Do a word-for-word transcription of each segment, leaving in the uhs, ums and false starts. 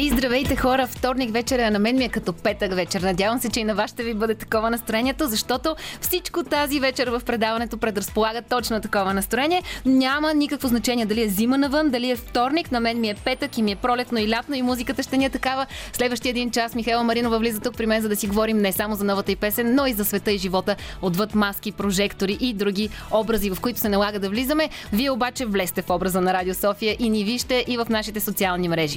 Ей, здравейте хора! Вторник вечер е, на мен ми е като петък вечер. Надявам се, че и на вас ще ви бъде такова настроението, защото всичко тази вечер в предаването предразполага точно такова настроение. Няма никакво значение дали е зима навън, дали е вторник, на мен ми е петък и ми е пролетно и лятно и музиката ще ни е такава. Следващия един час Михал Маринов влиза тук при мен, за да си говорим не само за новата й песен, но и за света и живота, отвъд маски, прожектори и други образи, в които се налага да влизаме. Вие обаче влезте в образа на Радио София и ни вижте и в нашите социални мрежи.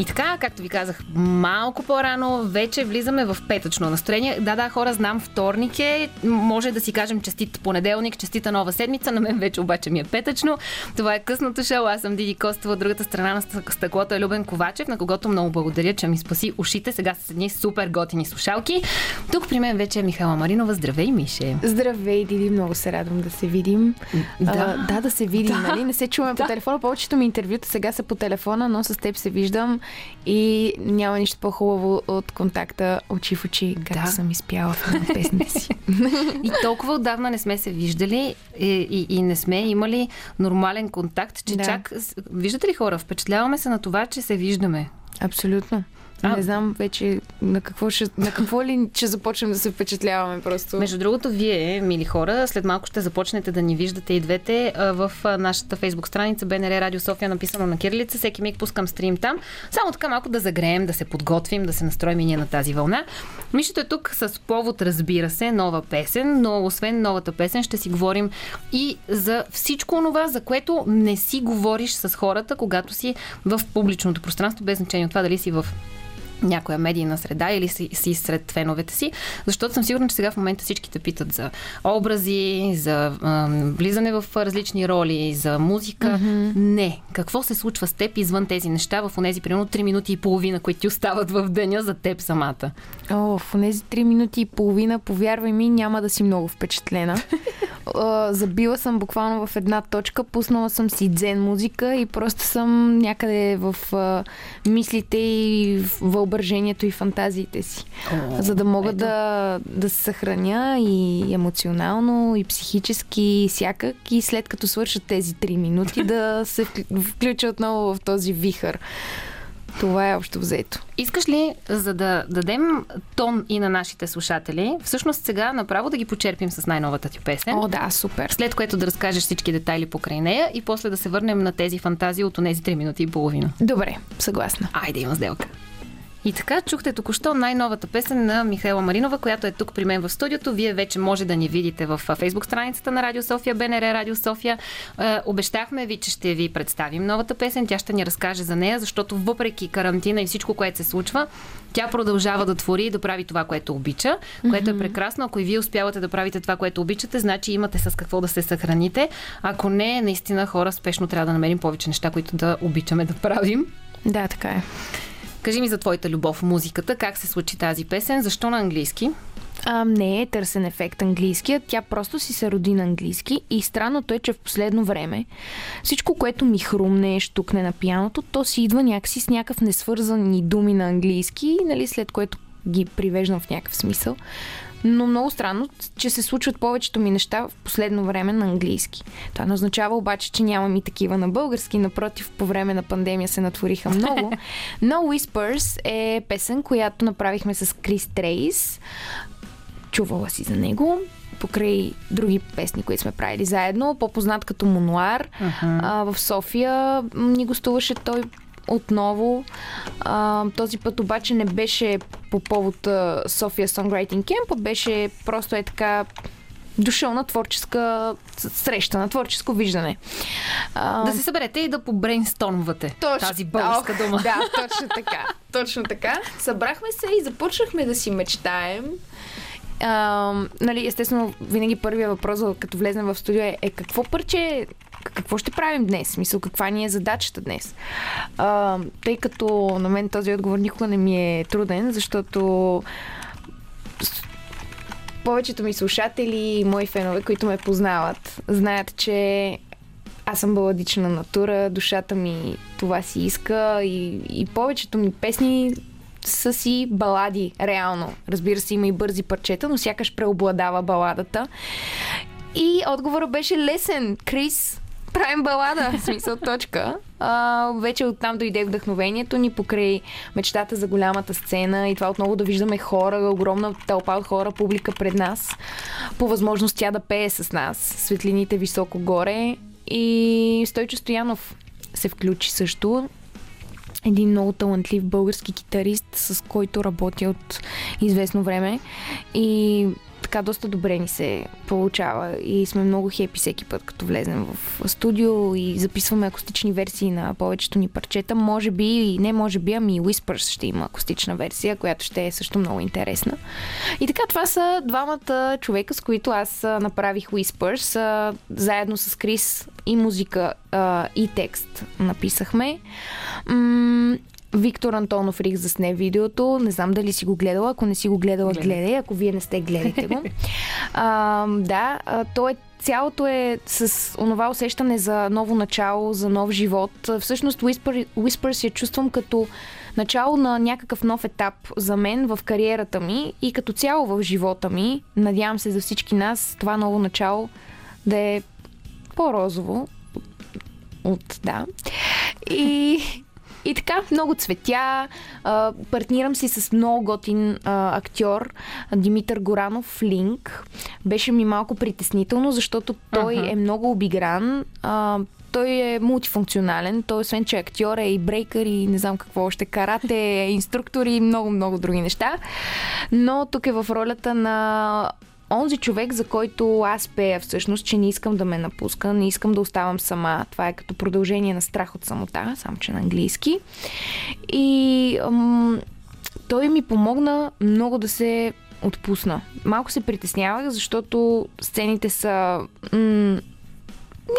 И така, както ви казах малко по-рано, вече влизаме в петъчно настроение. Да, да, хора, знам, вторник е. Може да си кажем честит понеделник, честита нова седмица. На мен вече обаче ми е петъчно. Това е късното шоу. Аз съм Диди Костова. От другата страна на стъклото е Любен Ковачев, на когото много благодаря, че ми спаси ушите. Сега са едни супер готини слушалки. Тук при мен вече е Михала Маринова. Здравей, Мише! Здравей, Диди! Много се радвам да се видим. Да, а, да, да се видим. Да. Нали? Не се чуваме да. по телефона. Повечето ми интервюта сега са по телефона, но с теб се виждам. И няма нищо по-хубаво от контакта очи в очи, както да. съм изпяла в една песните си. И толкова отдавна не сме се виждали и, и, и не сме имали нормален контакт, че да. чак... Виждате ли хора? Впечатляваме се на това, че се виждаме. Абсолютно. А, не знам вече на какво, ще, на какво ли ще започнем да се впечатляваме просто. Между другото, вие, мили хора, след малко ще започнете да ни виждате и двете в нашата фейсбук страница БНР Радио София, написано на кирилица. Всеки миг пускам стрим там. Само така малко да загреем, да се подготвим, да се настроим и ние на тази вълна. Мишето е тук с повод, разбира се, нова песен, но освен новата песен ще си говорим и за всичко онова, за което не си говориш с хората, когато си в публичното пространство, без значение от това дали си в някоя медийна среда или си, си сред феновете си, защото съм сигурна, че сега в момента всички те питат за образи, за а, влизане в различни роли, за музика. Mm-hmm. Не. Какво се случва с теб извън тези неща, в онези примерно три минути и половина, които ти остават в деня за теб самата? О, в онези три минути и половина, повярвай ми, няма да си много впечатлена. Забила съм буквално в една точка, пуснала съм си дзен музика и просто съм някъде в а, мислите и въображението и фантазиите си. О, за да мога да, да се съхраня и емоционално, и психически, и всякак. И след като свършат тези три минути да се включа отново в този вихър. Това е общо взето. Искаш ли, за да дадем тон и на нашите слушатели, всъщност сега направо да ги почерпим с най-новата ти песен? О, да, супер! След което да разкажеш всички детайли покрай нея и после да се върнем на тези фантазии от тези три минути и половина. Добре, съгласна. Айде, има сделка. И така, чухте току-що най-новата песен на Михаела Маринова, която е тук при мен в студиото. Вие вече може да ни видите в фейсбук страницата на Радио София, БНР Радио София. Е, обещахме ви, че ще ви представим новата песен. Тя ще ни разкаже за нея, защото въпреки карантина и всичко, което се случва, тя продължава да твори и да прави това, което обича, което е прекрасно. Ако и вие успявате да правите това, което обичате, значи имате с какво да се съхраните. Ако не, наистина хора, спешно трябва да намерим повече неща, които да обичаме да правим. Да, така е. Кажи ми за твоята любов в музиката. Как се случи тази песен? Защо на английски? А, не е търсен ефект английския. Тя просто си се роди на английски. И странното е, че в последно време всичко, което ми хрумне, щукне на пианото, то си идва някакси с някакъв несвързани думи на английски, нали, след което ги привеждам в някакъв смисъл. Но много странно, че се случват повечето ми неща в последно време на английски. Това не означава обаче, че нямам и такива на български. Напротив, по време на пандемия се натвориха много. No Whispers е песен, която направихме с Крис Трейс. Чувала си за него. Покрай други песни, които сме правили заедно. По-познат като Монуар. Uh-huh. А, в София ни гостуваше той отново. А, този път обаче не беше по повод София Songwriting Camp, а беше просто е така дошъл на творческа среща, на творческо виждане. А, да се съберете и да побрейнстормвате тази българска дума. Да, точно така. Точно така. Събрахме се и започнахме да си мечтаем. А, нали, естествено, винаги първият въпрос, като влезнем в студио е, е какво парче... Какво ще правим днес? Мисъл, каква ни е задачата днес? А, тъй като на мен този отговор никога не ми е труден, защото повечето ми слушатели и мои фенове, които ме познават, знаят, че Аз съм баладична натура, душата ми това си иска и, и повечето ми песни са си балади, реално. Разбира се, има и бързи парчета, но сякаш преобладава баладата. И отговорът беше лесен. Крис, правим балада, в смисъл точка. А, вече оттам дойде вдъхновението ни покрай мечтата за голямата сцена и това отново да виждаме хора, огромна тълпа от хора, публика пред нас. По възможност тя да пее с нас. Светлините високо горе. И Стойчо Стоянов се включи също. Един много талантлив български китарист, с който работя от известно време. И така доста добре ни се получава и сме много хепи всеки път, като влезем в студио и записваме акустични версии на повечето ни парчета. Може би, и не може би, ами Whispers ще има акустична версия, която ще е също много интересна. И така, това са двамата човека, с които аз направих Whispers. Заедно с Крис и музика, и текст написахме. Виктор Антонов Рикс засне видеото. Не знам дали си го гледала. Ако не си го гледала, гледай. Ако вие не сте, гледайте го. А, да, то е, цялото е с онова усещане за ново начало, за нов живот. Всъщност Whisper, Whispers я чувствам като начало на някакъв нов етап за мен в кариерата ми и като цяло в живота ми. Надявам се за всички нас това ново начало да е по-розово. От, да. И... И така, много цветя. Партнирам си с много готин актьор Димитър Горанов Линк. Беше ми малко притеснително, защото той uh-huh. е много обигран. Той е мултифункционален. Той, освен че актьор, е и брейкър, и не знам какво още, карате, инструктор и много-много други неща. Но тук е в ролята на онзи човек, за който аз пея всъщност, че не искам да ме напуска, не искам да оставам сама. Това е като продължение на страх от самота, само че на английски. И ам, той ми помогна много да се отпусна. Малко се притеснявах, защото сцените са м-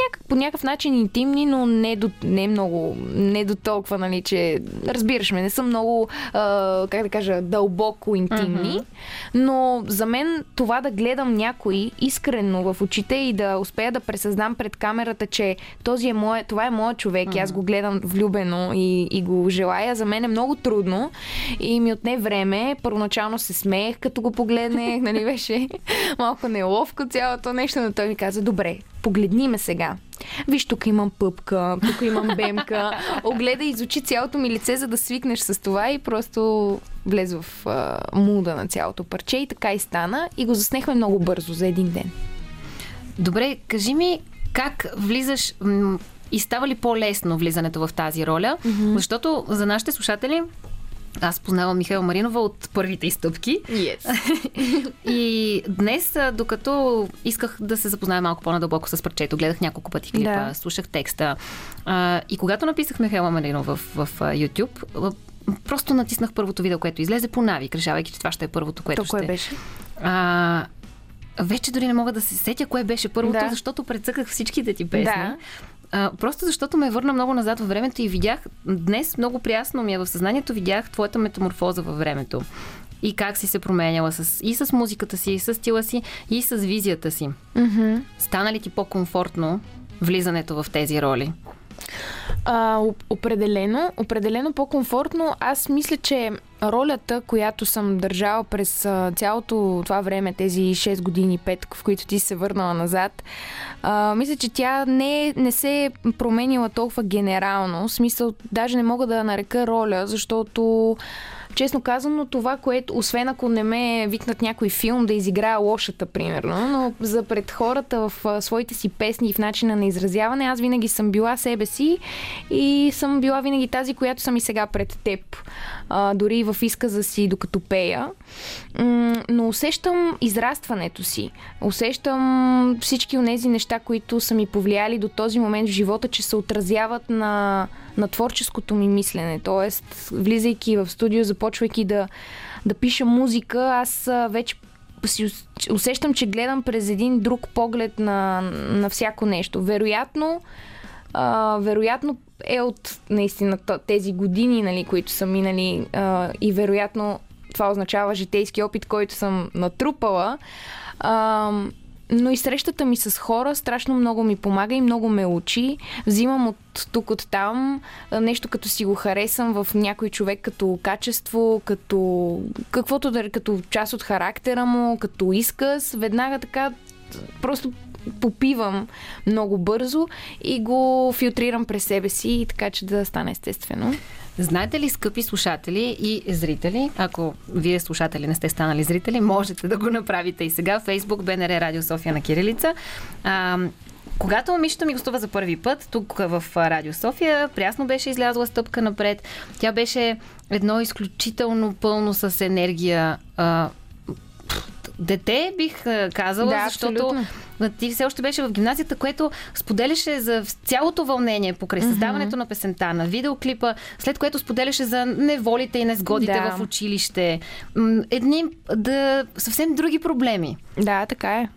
някак, по някакъв начин интимни, но не до, не много, не до толкова, нали, че разбираш ме, не са много, а, как да кажа, дълбоко интимни, mm-hmm. но за мен това да гледам някой искрено в очите и да успея да пресъзнам пред камерата, че този е мое, това е моят човек mm-hmm. и аз го гледам влюбено и, и го желая, за мен е много трудно и ми отне време. Първоначално се смеех, като го погледнах, нали, беше малко неловко цялото нещо, но той ми каза, добре, погледни ме сега. Виж, тук имам пъпка, тук имам бемка. Огледай, изучи цялото ми лице, за да свикнеш с това и просто влез в а, муда на цялото парче. И така и стана. И го заснехме много бързо, за един ден. Добре, кажи ми, как влизаш м- и става ли по-лесно влизането в тази роля? Mm-hmm. Защото за нашите слушатели... Аз познавам Михаил Маринова от първите изстъпки. Yes. И днес, докато исках да се запозная малко по-надълбоко с парчето, гледах няколко пъти клипа, да. Слушах текста. И когато написах Михаила Маринов в, в YouTube, просто натиснах първото видео, което излезе по навик, решавайки, че това ще е първото, което То, ще... То кое беше? А, вече дори не мога да се сетя кое беше първото, да. Защото прецъках всичките ти песни. Да. Uh, просто защото ме върна много назад във времето и видях, днес много приясно ми е в съзнанието, видях твоята метаморфоза във времето. И как си се променяла с, и с музиката си, и с стила си, и с визията си. Mm-hmm. Стана ли ти по-комфортно влизането в тези роли? Uh, определено. Определено по-комфортно. Аз мисля, че ролята, която съм държала през цялото това време, тези шест години, пет, в които ти се върнала назад, а, мисля, че тя не, не се е променила толкова генерално. В смисъл, даже не мога да нарека роля, защото честно казано, това, което, освен ако не ме викнат някой филм да изиграя лошата, примерно, но за пред хората в своите си песни и в начина на изразяване, аз винаги съм била себе си и съм била винаги тази, която съм и сега пред теб. А, дори и в изказа си, докато пея. Но усещам израстването си. Усещам всички онези неща, които са ми повлияли до този момент в живота, че се отразяват на, на творческото ми мислене. Тоест, влизайки в студио, започвайки да, да пиша музика, аз вече усещам, че гледам през един друг поглед на, на всяко нещо. Вероятно, а, вероятно е от наистина тези години, нали, които са минали, а, и вероятно това означава житейски опит, който съм натрупала. А, но и срещата ми с хора страшно много ми помага и много ме учи. Взимам от тук, от там, нещо като си го харесам в някой човек като качество, като каквото да, като част от характера му, като изказ. Веднага така просто попивам много бързо и го филтрирам през себе си, така че да стане естествено. Знаете ли, скъпи слушатели и зрители, ако вие слушатели не сте станали зрители, можете да го направите и сега в Facebook, БНР, Радио София на кирилица. А, когато момичето ми гостува за първи път тук в Радио София, прясно беше излязла стъпка напред. Тя беше едно изключително пълно с енергия а, дете, бих казала, да, защото абсолютно. Ти все още беше в гимназията, което споделяше за цялото вълнение покрай създаването mm-hmm. на песента, на видеоклипа, след което споделяше за неволите и несгодите да. В училище. Едни да, съвсем други проблеми. Да, така е.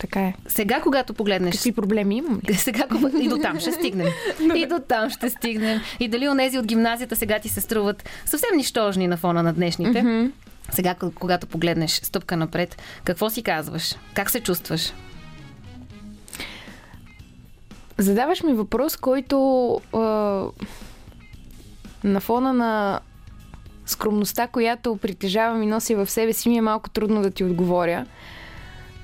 Така е. Сега, когато погледнеш... Какви проблеми имам ли? Сега, когато... И до там ще стигнем. И до там ще стигнем. И дали онези от гимназията сега ти се струват съвсем нищожни на фона на днешните. Mm-hmm. Сега, когато погледнеш стъпка напред, какво си казваш? Как се чувстваш? Задаваш ми въпрос, който е, на фона на скромността, която притежавам и носи в себе си, ми е малко трудно да ти отговоря.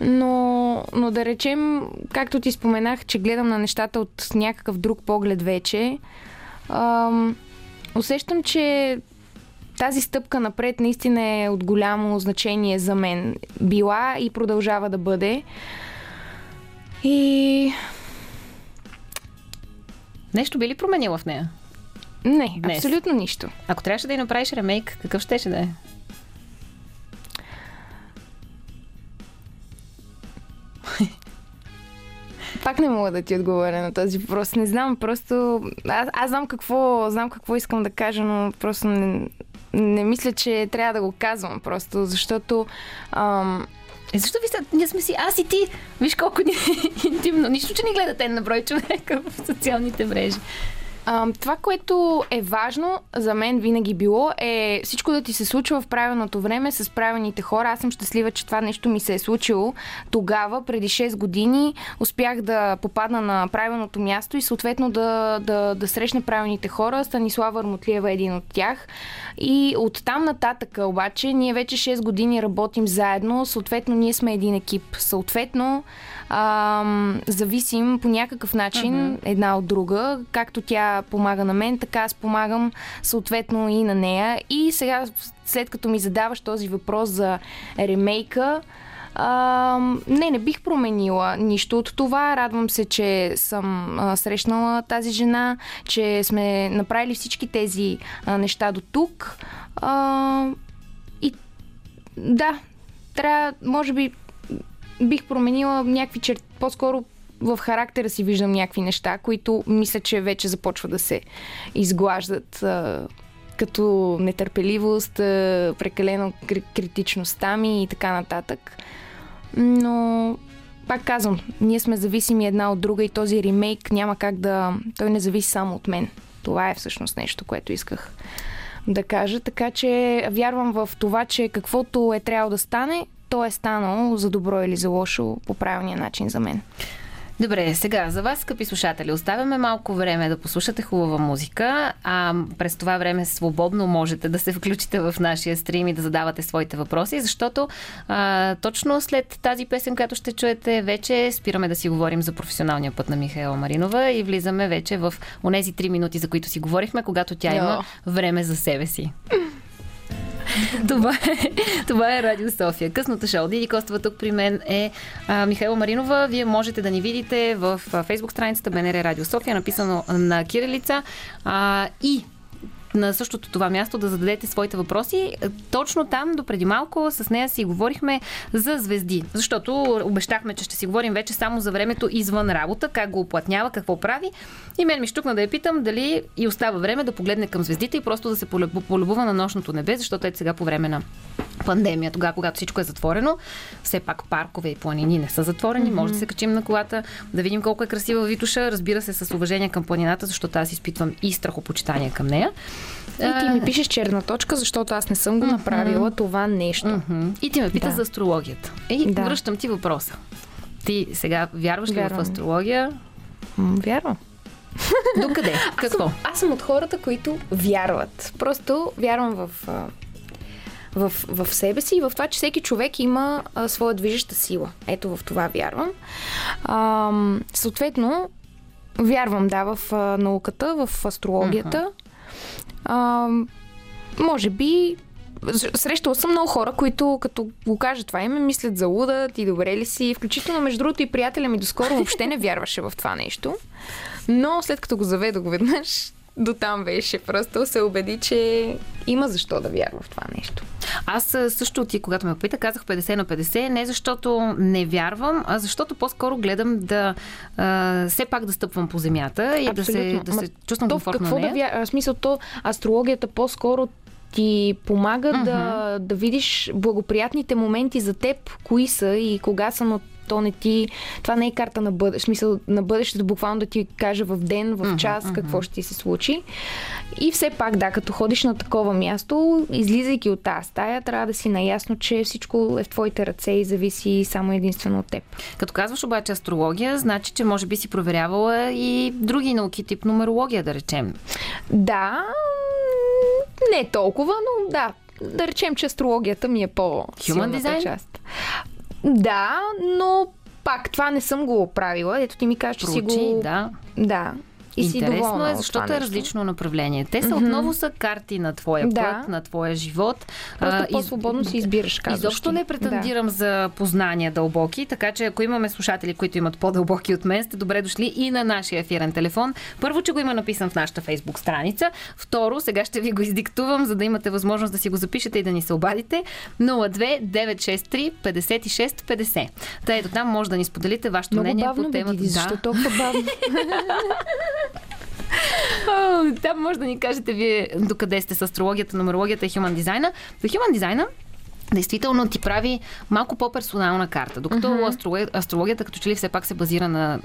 Но, но да речем, както ти споменах, че гледам на нещата от някакъв друг поглед вече, е, усещам, че тази стъпка напред наистина е от голямо значение за мен. Била и продължава да бъде. И... Нещо би ли променила в нея? Не, днес? Абсолютно нищо. Ако трябваше да ѝ направиш ремейк, какъв щеше да е? Пак не мога да ти отговоря на този въпрос. Не знам, просто... Аз, аз знам, какво, знам какво искам да кажа, но просто не, не мисля, че трябва да го казвам просто, защото... Ам... Е, защо ви са? Ние сме си аз и ти. Виж колко ни е интимно. Нищо, че ни гледат една брой човека в социалните мрежи. А, това, което е важно за мен винаги било, е всичко да ти се случва в правилното време с правилните хора. Аз съм щастлива, че това нещо ми се е случило тогава, преди шест години. Успях да попадна на правилното място и съответно да, да, да срещна правилните хора. Станислава Мотлиева е един от тях. И оттам нататък обаче ние вече шест години работим заедно. Съответно ние сме един екип. Съответно ам, зависим по някакъв начин mm-hmm. една от друга. Както тя помага на мен, така аз помагам съответно и на нея. И сега, след като ми задаваш този въпрос за ремейка, а, не, не бих променила нищо от това. Радвам се, че съм а, срещнала тази жена, че сме направили всички тези а, неща до тук. А, и да, трябва, може би бих променила някакви черти, по-скоро в характера си виждам някакви неща, които мисля, че вече започва да се изглаждат, а, като нетърпеливост, а, прекалено критичността ми и така нататък. Но пак казвам, ние сме зависими една от друга и този ремейк няма как да... Той не зависи само от мен. Това е всъщност нещо, което исках да кажа. Така че вярвам в това, че каквото е трябвало да стане, то е станало за добро или за лошо по правилния начин за мен. Добре, сега за вас, скъпи слушатели, оставяме малко време да послушате хубава музика, а през това време свободно можете да се включите в нашия стрим и да задавате своите въпроси, защото а, точно след тази песен, която ще чуете, вече спираме да си говорим за професионалния път на Михаела Маринова и влизаме вече в онези три минути, за които си говорихме, когато тя има време за себе си. Това е, това е Радио София. Късното шоу. Диана Костова тук при мен е а, Михаела Маринова. Вие можете да ни видите в Facebook страницата БНР Радио София, написано на кирилица. А, и на същото това място да зададете своите въпроси. Точно там, допреди малко, с нея си говорихме за звезди. Защото обещахме, че ще си говорим вече само за времето извън работа, как го оплътнява, какво прави. И мен ми щукна да я питам дали и остава време да погледне към звездите и просто да се полюбува на нощното небе, защото е сега по време на пандемия, тогава, когато всичко е затворено. Все пак паркове и планини не са затворени. Mm-hmm. Може да се качим на колата, да видим колко е красива Витоша. Разбира се, с уважение към планината, защото аз изпитвам и страхопочитание към нея. И ти ми пишеш черна точка, защото аз не съм го направила mm-hmm. това нещо. Mm-hmm. И ти ме питаш да. За астрологията. Ей, да. Връщам ти въпроса. Ти сега вярваш ли Вярвам. в астрология? Вярвам. Докъде? Какво? Аз съм, аз съм от хората, които вярват. Просто вярвам в, в, в себе си и в това, че всеки човек има а, своя движеща сила. Ето в това вярвам. А, съответно, вярвам, да, в а, науката, в астрологията. А, може би срещала съм много хора, които като го кажа това име, мислят за луда, ти добре ли си, включително между другото и приятеля ми доскоро въобще не вярваше в това нещо, но след като го заведох веднъж, до там беше, просто се убеди, че има защо да вярва в това нещо. Аз също ти, когато ме попита, казах петдесет на петдесет, не защото не вярвам, а защото по-скоро гледам да а, все пак да стъпвам по земята и да се, да се чувствам комфортно на нея. Да вя... В смисъл, то астрологията по-скоро ти помага mm-hmm. да, да видиш благоприятните моменти за теб, кои са и кога са, но то не ти... Това не е карта на бъдещето, в смисъл на бъдещето, буквално да ти каже в ден, в час, mm-hmm. какво ще ти се случи. И все пак, да, като ходиш на такова място, излизайки от тази стая, трябва да си наясно, че всичко е в твоите ръце и зависи само единствено от теб. Като казваш обаче астрология, значи, че може би си проверявала и други науки, тип нумерология, да речем. Да... Не толкова, но да, да речем, че астрологията ми е по-силната част. Да, но пак това не съм го правила. Ето ти ми кажеш, че Пручи, си го... Да. да. И интересно е, защото е различно направление. Те са mm-hmm. отново са карти на твоя път, да. на твоя живот. Просто а, по-свободно из... си избираш, казваш. Изобщо не претендирам да. за познания дълбоки, така че ако имаме слушатели, които имат по-дълбоки от мен, сте добре дошли и на нашия ефирен телефон. Първо, че го има написан в нашата Фейсбук страница. Второ, сега ще ви го издиктувам, за да имате възможност да си го запишете и да ни се обадите. нула две, девет шест три, пет шест пет нула. Та ето там може да ни споделите вашето много мнение бавно, по темата. Беди, защо да. толкова бавно? Да, може да ни кажете вие докъде сте с астрологията, нумерологията и хюман дизайна. За хюман дизайна действително ти прави малко по-персонална карта. Докато uh-huh. астрология, астрологията като че ли все пак се базира на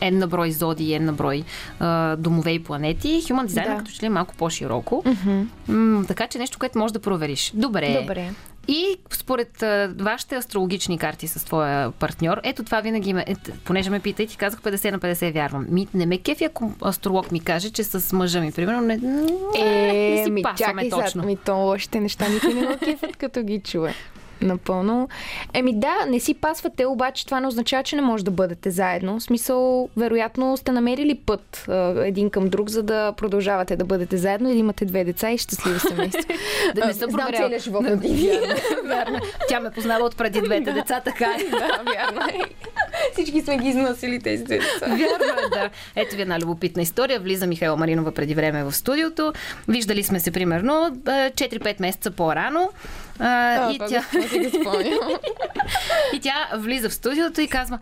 една брой зодии, една брой а, домове и планети, хюман дизайна да. като че ли е малко по-широко. Uh-huh. М- така че нещо, което можеш да провериш. Добре. Добре. И според а, вашите астрологични карти с твоя партньор, ето това винаги ме... Е, понеже ме питай, ти казах петдесет на петдесет вярвам. Ми, не ме кефи, ако астролог ми каже, че с мъжа ми, примерно, не, е, не си ми, пасваме точно. Е, ми чакай, ми то лошите неща никой не ме кефят, като ги чуе. Напълно. Еми да, не си пасвате, обаче това не означава, че не може да бъдете заедно. В смисъл, вероятно сте намерили път един към друг, за да продължавате да бъдете заедно и да имате две деца и щастливо семейство. Да не съм проверяла. Знам живот на Диана. Вярно. Тя ме познава от преди двете деца, така е. Да, вярно. Всички сме ги износили тези деца. Вярно е, да. Ето ви една любопитна история. Влиза Михаила Маринова преди време в студиото. Виждали сме се примерно четири-пет месеца по-рано. А, а, и, тя... и тя влиза в студиото и казва: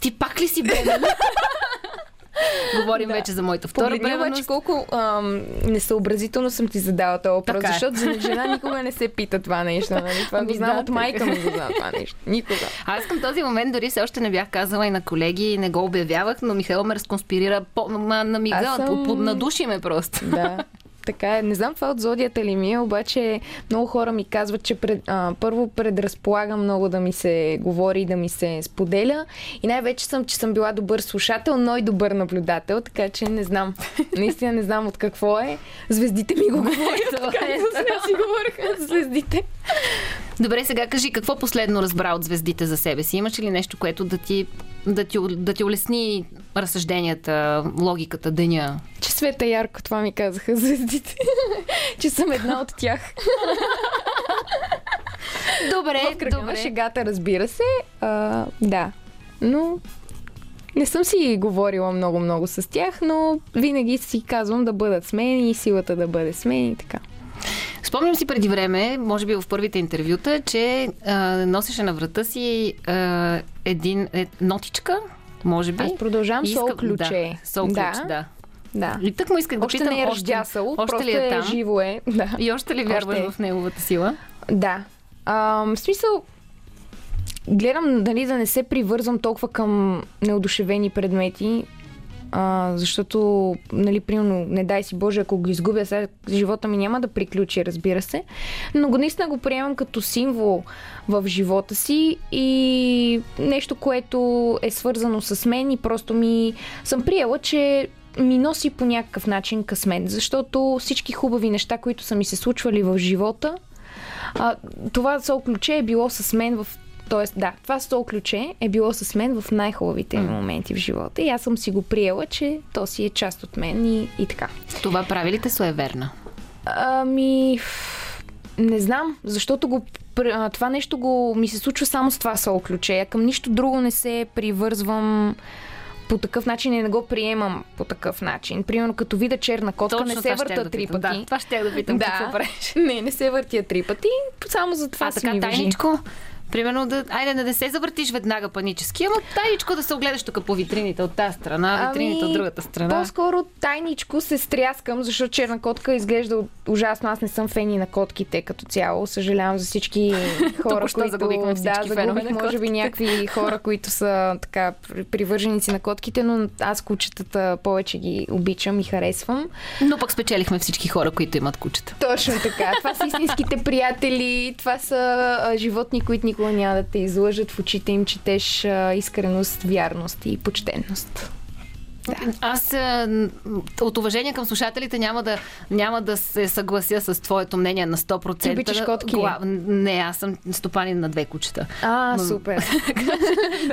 ти пак ли си бременна? Говорим да. вече за моята втора бременност. Колко ам, несъобразително съм ти задала този въпрос, така, защото за жена никога не се пита това нещо. Нали? Това го знам от майка ми, го знам това нещо. Никога. Аз към този момент дори все още не бях казала и на колеги, и не го обявявах, но Михаил ме разконспирира по- на мига, съм... надуши ме просто. Да. Така е. Не знам това от зодията ли ми е, обаче много хора ми казват, че пред, а, първо предразполагам много да ми се говори и да ми се споделя. И най-вече съм, че съм била добър слушател, но и добър наблюдател, така че не знам. Наистина не знам от какво е. Звездите ми го говорят. Така е, сега си говориха за звездите. Добре, сега кажи, какво последно разбра от звездите за себе си? Имаш ли нещо, което да ти, да ти, да ти улесни разсъжденията, логиката, деня? Че света ярко, това ми казаха звездите. Че съм една от тях. Добре, в кръга на шегата, разбира се. А, да, но... Не съм си говорила много-много с тях, но винаги си казвам да бъдат смени и силата да бъде смени и така. Спомням си преди време, може би в първите интервюта, че а, носеше на врата си а, един е, нотичка, може би. Аз продължавам сол ключе. Да, сол ключ, да. да. да. И так му исках да още питам, не е ръждясало, още, просто ли е, там? е живо е. Да. И още ли вярваш още е. в неговата сила? Да. А, в смисъл, гледам, нали, да не се привързвам толкова към неодушевени предмети. А, защото, нали, примерно, не дай си Боже, ако го изгубя, сега живота ми няма да приключи, разбира се. Но го наистина го приемам като символ в живота си и нещо, което е свързано с мен и просто ми съм приела, че ми носи по някакъв начин късмет, защото всички хубави неща, които са ми се случвали в живота, а, това сол ключе е било с мен в Тоест, да, това сол ключе е било с мен в най-хубавите ми моменти в живота и аз съм си го приела, че то си е част от мен и, и така. С това прави ли те суеверна? Ами, не знам, защото го, това нещо го, ми се случва само с това сол ключе. Я към нищо друго не се привързвам по такъв начин и не го приемам по такъв начин. Примерно, като видя черна котка, точно не се въртя да три питам. пъти. Да, това ще я да питам, да. Какво правиш. Не, не се въртя три пъти, само за това а, си така, ми тайничко. Вижи. Примерно, да, айде да не се завъртиш веднага панически, ама тайничко да се огледаш тук по витрините от тази страна, витрините ами, от другата страна. По-скоро тайничко се стряскам, защото черна котка изглежда ужасно. Аз не съм фени на котките като цяло. Съжалявам за всички хора, които загубихме всички да, загубих, може би някакви хора, които са така привърженици на котките, но аз кучетата повече ги обичам и харесвам. Но пък спечелихме всички хора, които имат кучета. Точно така. Това са истинските приятели, това са а, животни, които никога няма да те излъжат, в очите им четеш а, искреност, вярност и почтенност. Да. Аз а, от уважение към слушателите няма да, няма да се съглася с твоето мнение на сто процента. Ти обичаш котки? Гла... Не, аз съм стопанин на две кучета. А, но... супер.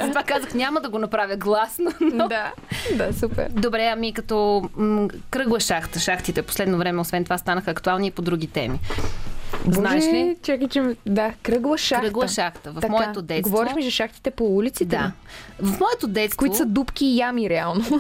Затова казах, няма да го направя гласно. Но... Да, да, супер. Добре, ами като м- кръгла шахта, шахтите последно време, освен това, станаха актуални и по други теми. Боже, знаеш ли? Чакай, че... Да, кръгла шахта. Кръгла шахта. В така, моето детство... Говорихме за шахтите по улиците? Да. В моето детство... Които са дупки и ями, реално. Точно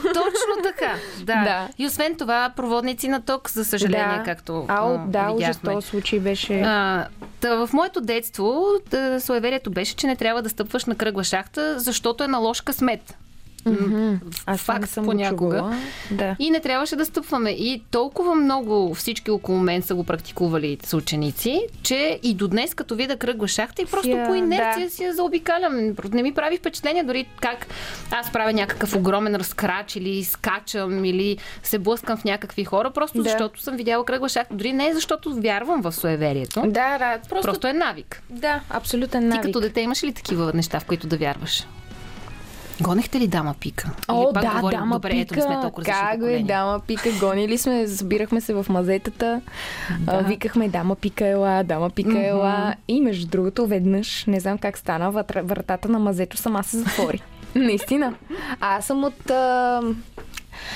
така. Да. Да. И освен това, проводници на ток, за съжаление, да. Както Ау, да, видяхме. Да, случай беше... А, та, в моето детство да, суеверието беше, че не трябва да стъпваш на кръгла шахта, защото е на лош късмет. Mm-hmm. Аз факт съм понякога. Да. И не трябваше да стъпваме. И толкова много всички около мен са го практикували с ученици, че и до днес, като видя кръгла шахта и просто yeah, по инерция да. си я заобикалям. Не ми прави впечатление дори как аз правя някакъв огромен разкрач или скачам или се блъскам в някакви хора, просто yeah. защото съм видяла кръгла шахта. Дори не е защото вярвам в суеверието. Да, да. Просто... просто е навик. Да, абсолютен навик. Ти като дете имаш ли такива неща, в които да вярваш? Гонехте ли дама пика? О, Или пак да, говорим, дама добре, пика. Ето сме толкова как е, дама пика. Гонили сме, събирахме се в мазетата, да. Викахме дама пика ела, дама пика mm-hmm. ела. И между другото веднъж, не знам как стана, вратата на мазето сама се затвори. Наистина. Аз съм от... А...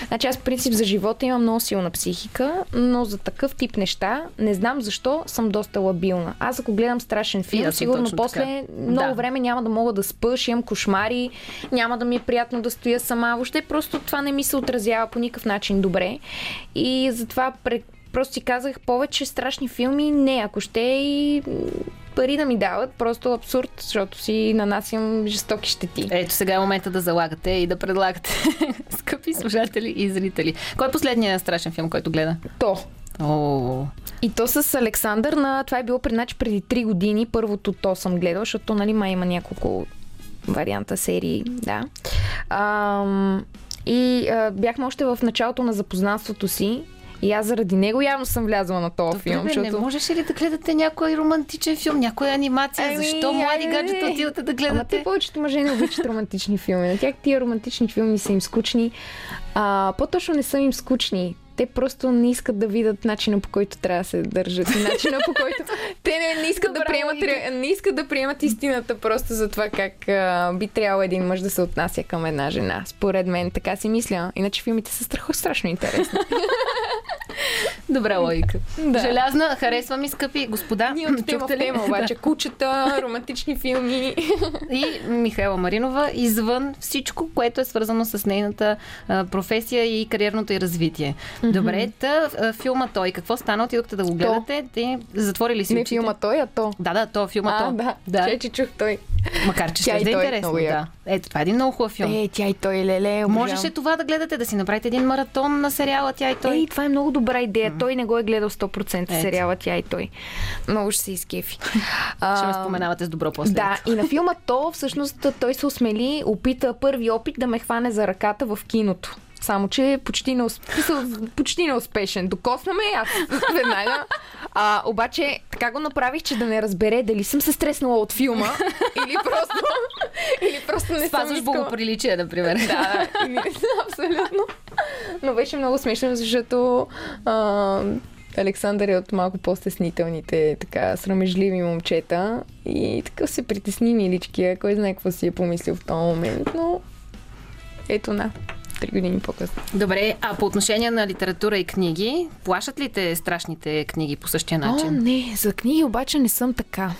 Значи аз в принцип за живота имам много силна психика, но за такъв тип неща не знам защо съм доста лабилна. Аз ако гледам страшен филм, да, сигурно после така. много да. време няма да мога да спя, имам кошмари, няма да ми е приятно да стоя сама. Въобще просто това не ми се отразява по никакъв начин добре. И затова пред... просто си казах повече страшни филми, не, ако ще и... пари да ми дават, просто абсурд, защото си нанасям жестоки щети. Ето сега е момента да залагате и да предлагате, скъпи слушатели и зрители. Кой е последният страшен филм, който гледа? То. О. И то с Александър, на... това е било предначе преди три години, първото то съм гледала, защото нали май има няколко варианта серии, да. Ам... И а, бяхме още в началото на запознанството си. И аз заради него явно съм влязла на този добре, филм. Защото... Не можеше ли да гледате някой романтичен филм, някоя анимация? Ами, защо млади ами, гаджета отивате да гледате? Ама те повечето мъже не обичат романтични филми. На тях тия романтични филми са им скучни. А, по-точно не са им скучни. Те просто не искат да видят начина, по който трябва да се държат. Начина, по който... Те не, не, искат да приемат, не искат да приемат истината просто за това как а, би трябвало един мъж да се отнася към една жена. Според мен, така си мисля. Иначе филмите са страхо страшно интересни. Добра логика. Да. Желязна, харесва ми, скъпи господа. Ние от тема в тема, обаче. Кучета, романтични филми. И Михаела Маринова, извън всичко, което е свързано с нейната а, професия и кариерното и развитие. Добре, та филма той. Какво стана? Отидохте да го гледате. Те затворили си. Не учите. Филма той, а то. Да, да, то филма а, то. Да, да. Че, че чух той. Макар че ще да е интересно. Да. Ето, това е един много хубав филм. Е, тя и той, леле. Можеше това да гледате, да си направите един маратон на сериала Тя и той. Ей, това е много добра идея. Mm. Той не го е гледал сто процента е. сериала Тя и той. Много ще се изкефи. а, ще ме споменавате с добро после. Да, и на филма то всъщност той се осмели, опита първи опит да ме хване за ръката в киното. Само, че почти, неусп... почти неуспешен. Докосна ме, аз веднага. А, обаче, така го направих, че да не разбере дали съм се стреснала от филма или просто, или просто не съм искала. Спазваш богоприличие, например. Да, да. Абсолютно. Но беше много смешно, защото а, Александър е от малко по-стеснителните, така, срамежливи момчета. И така се притесни миличкия. Кой знае какво си е помислил в този момент, но ето на. Три години по-късно. Добре, а по отношение на литература и книги, плашат ли те страшните книги по същия начин? О, не, за книги обаче не съм така.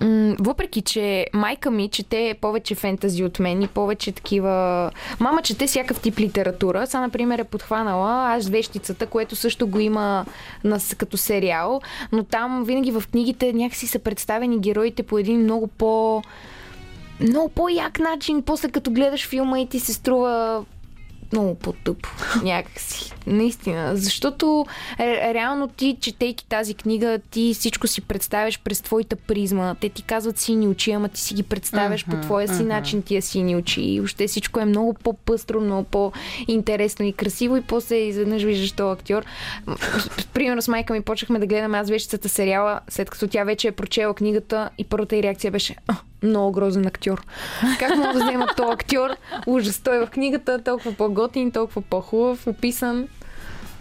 М- въпреки, че майка ми чете повече фентази от мен и повече такива... Мама чете всякакъв тип литература. Са, например, е подхванала Аз вещицата, което също го има на... като сериал, но там винаги в книгите някакси са представени героите по един много по... много по-як начин. После като гледаш филма и ти се струва... много по-тъпо. Някакси. Наистина. Защото ре, реално ти, четейки тази книга, ти всичко си представяш през твоята призма. Те ти казват сини очи, ама ти си ги представяш uh-huh, по твоя си uh-huh. начин тия сини очи. И още всичко е много по-пъстро, много по-интересно и красиво. И после изведнъж виждаш този актьор. Примерно с майка ми почнахме да гледаме Аз вещицата сериала, след като тя вече е прочела книгата и първата й реакция беше... много грозен актьор. Как мога да взема този актьор? Ужас, той в книгата, толкова по-готин, толкова по-хубав, описан.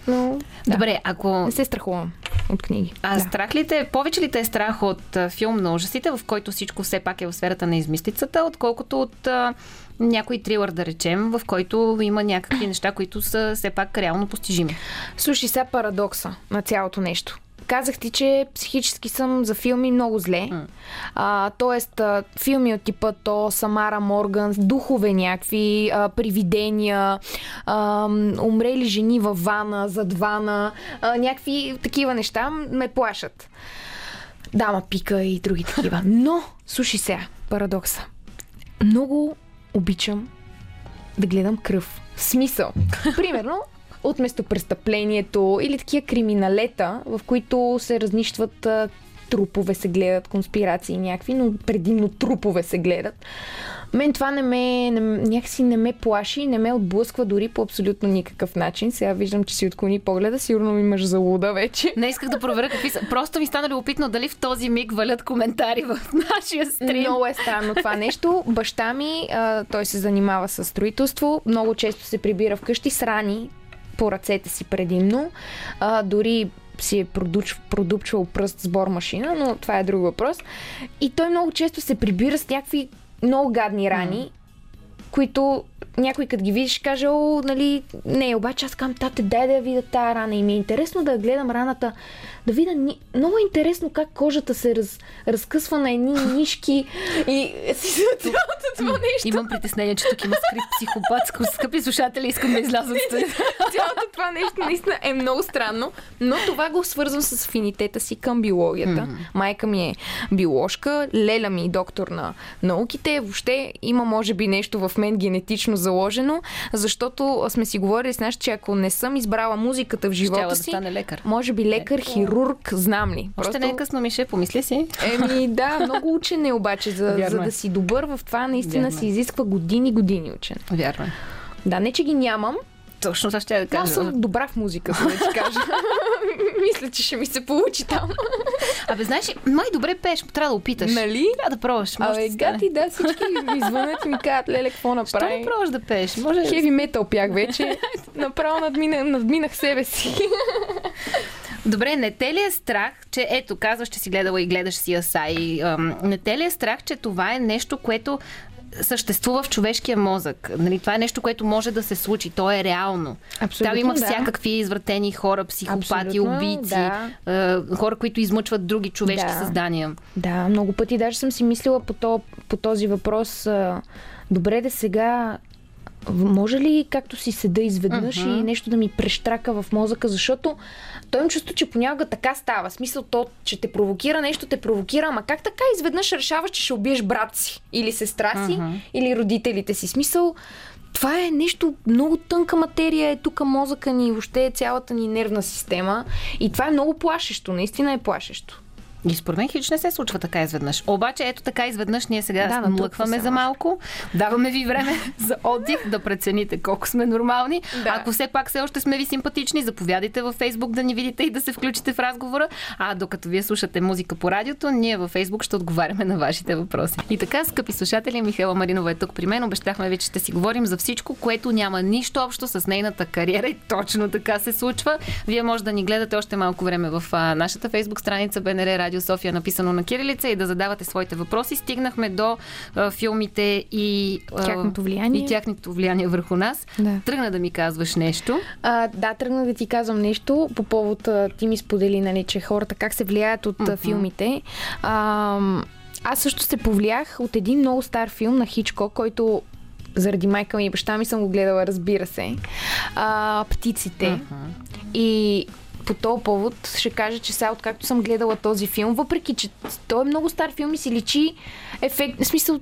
Но, да. Добре, ако... не се страхувам от книги. А да. Страх ли те, повече ли те е страх от филм на ужасите, в който всичко все пак е в сферата на измислицата, отколкото от а, някой трилър, да речем, в който има някакви неща, които са все пак реално постижими? Слушай сега парадокса на цялото нещо. Казах ти, че психически съм за филми много зле. Mm. А, тоест, а, филми от типа то, Самара Морган, духове някакви, а, привидения, а, умрели жени във вана, зад вана, а, някакви такива неща ме плашат. Дама пика и други такива. Но, слушай сега, парадокса. Много обичам да гледам кръв. В смисъл. Примерно, от местопрестъплението или такива криминалета, в които се разнищват трупове, се гледат конспирации някакви, но предимно трупове се гледат. Мен това не ме, не, някакси не ме плаши, не ме отблъсква дори по абсолютно никакъв начин. Сега виждам, че си отклони погледа, сигурно ми имаш залуда вече. Не исках да проверя какви са. Просто ми стана любопитно дали в този миг валят коментари в нашия стрим. Много е странно това нещо. Баща ми, а, той се занимава с строителство, много често се прибира вкъщи с рани по ръцете си предимно. А, дори си е продуч, продупчвал пръст с бормашина, но това е друг въпрос. И той много често се прибира с някакви много гадни рани, mm. които някой като ги видиш каже, о, нали, не, обаче аз казвам, тате, дай да я видя тая рана. И ми е интересно да гледам раната, да видя, много е интересно как кожата се раз, разкъсва на едни нишки и си цялото това нещо. Имам притеснение, че тук има скрит психопатско. Скъпи слушатели, искам да излязат. Цялото това нещо наистина е много странно, но това го свързвам с афинитета си към биологията. Майка ми е биоложка, леля ми е доктор на науките. Въобще има, може би, нещо в мен генетично заложено, защото сме си говорили с нас, че ако не съм избрала музиката в живота си, да лекар. Може би лекар, хирург, знам ли. Просто... Още не е късно, Мише, помисли си. Еми да, много учен е обаче, за, за да си добър в това, наистина Вярно. Се изисква години, години учен. Вярно. Да, не че ги нямам. Точно това ще я да кажа. Аз съм добра в музиката, да ти кажа. Мисля, че ще ми се получи там. Абе, знаеш, май добре пееш, трябва да опиташ. Нали? Трябва да пробваш. Може Абе, да гати, да, всички ми звънят и ми казват, леле, какво направи? Що не пробваш да пееш? Може... Хеви метал пях вече. Направо надминах, надминах себе си. Добре, не те ли е страх, че ето, казваш, че си гледала и гледаш си Асай. Не те ли е страх, че това е нещо, което съществува в човешкия мозък. Нали, това е нещо, което може да се случи. То е реално. Абсолютно, там има да. всякакви извратени хора, психопати, убийци, да. е, хора, които измъчват други човешки да. създания. Да, много пъти даже съм си мислила по, то, по този въпрос. Добре, да сега може ли както си седа изведнъж uh-huh. и нещо да ми прещрака в мозъка, защото той им чувство, че понякога така става. Смисъл то, че те провокира, нещо те провокира, ама как така изведнъж решаваш, че ще убиеш брат си или сестра си, uh-huh. или родителите си. Смисъл, това е нещо много тънка материя, е тук мозъка ни, въобще е цялата ни нервна система и това е много плашещо, наистина е плашещо. И според мен хич не се случва така изведнъж. Обаче ето така изведнъж ние сега да, млъкваме за малко. Даваме ви време за отдих, да прецените колко сме нормални. Да. Ако все пак все още сме ви симпатични, заповядайте във Фейсбук да ни видите и да се включите в разговора. А докато вие слушате музика по радиото, ние във Фейсбук ще отговаряме на вашите въпроси. И така, скъпи слушатели, Михаела Маринова е тук при мен. Обещахме ви, че ще си говорим за всичко, което няма нищо общо с нейната кариера и точно така се случва. Вие може да ни гледате още малко време в нашата Фейсбук страница БНР Радио София, написано на кирилица, и да задавате своите въпроси. Стигнахме до а, филмите и а, тяхното влияние. И тяхното влияние върху нас. Да. Тръгна да ми казваш нещо. А, да, тръгна да ти казвам нещо по повод, а, ти ми сподели, нали, че хората как се влияят от mm-hmm. филмите. А, аз също се повлиях от един много стар филм на Хичкок, който заради майка ми и баща ми съм го гледала, разбира се. А, Птиците. Mm-hmm. И по този повод ще кажа, че сега, откакто съм гледала този филм, въпреки че той е много стар филм и си личи ефект, в смисъл,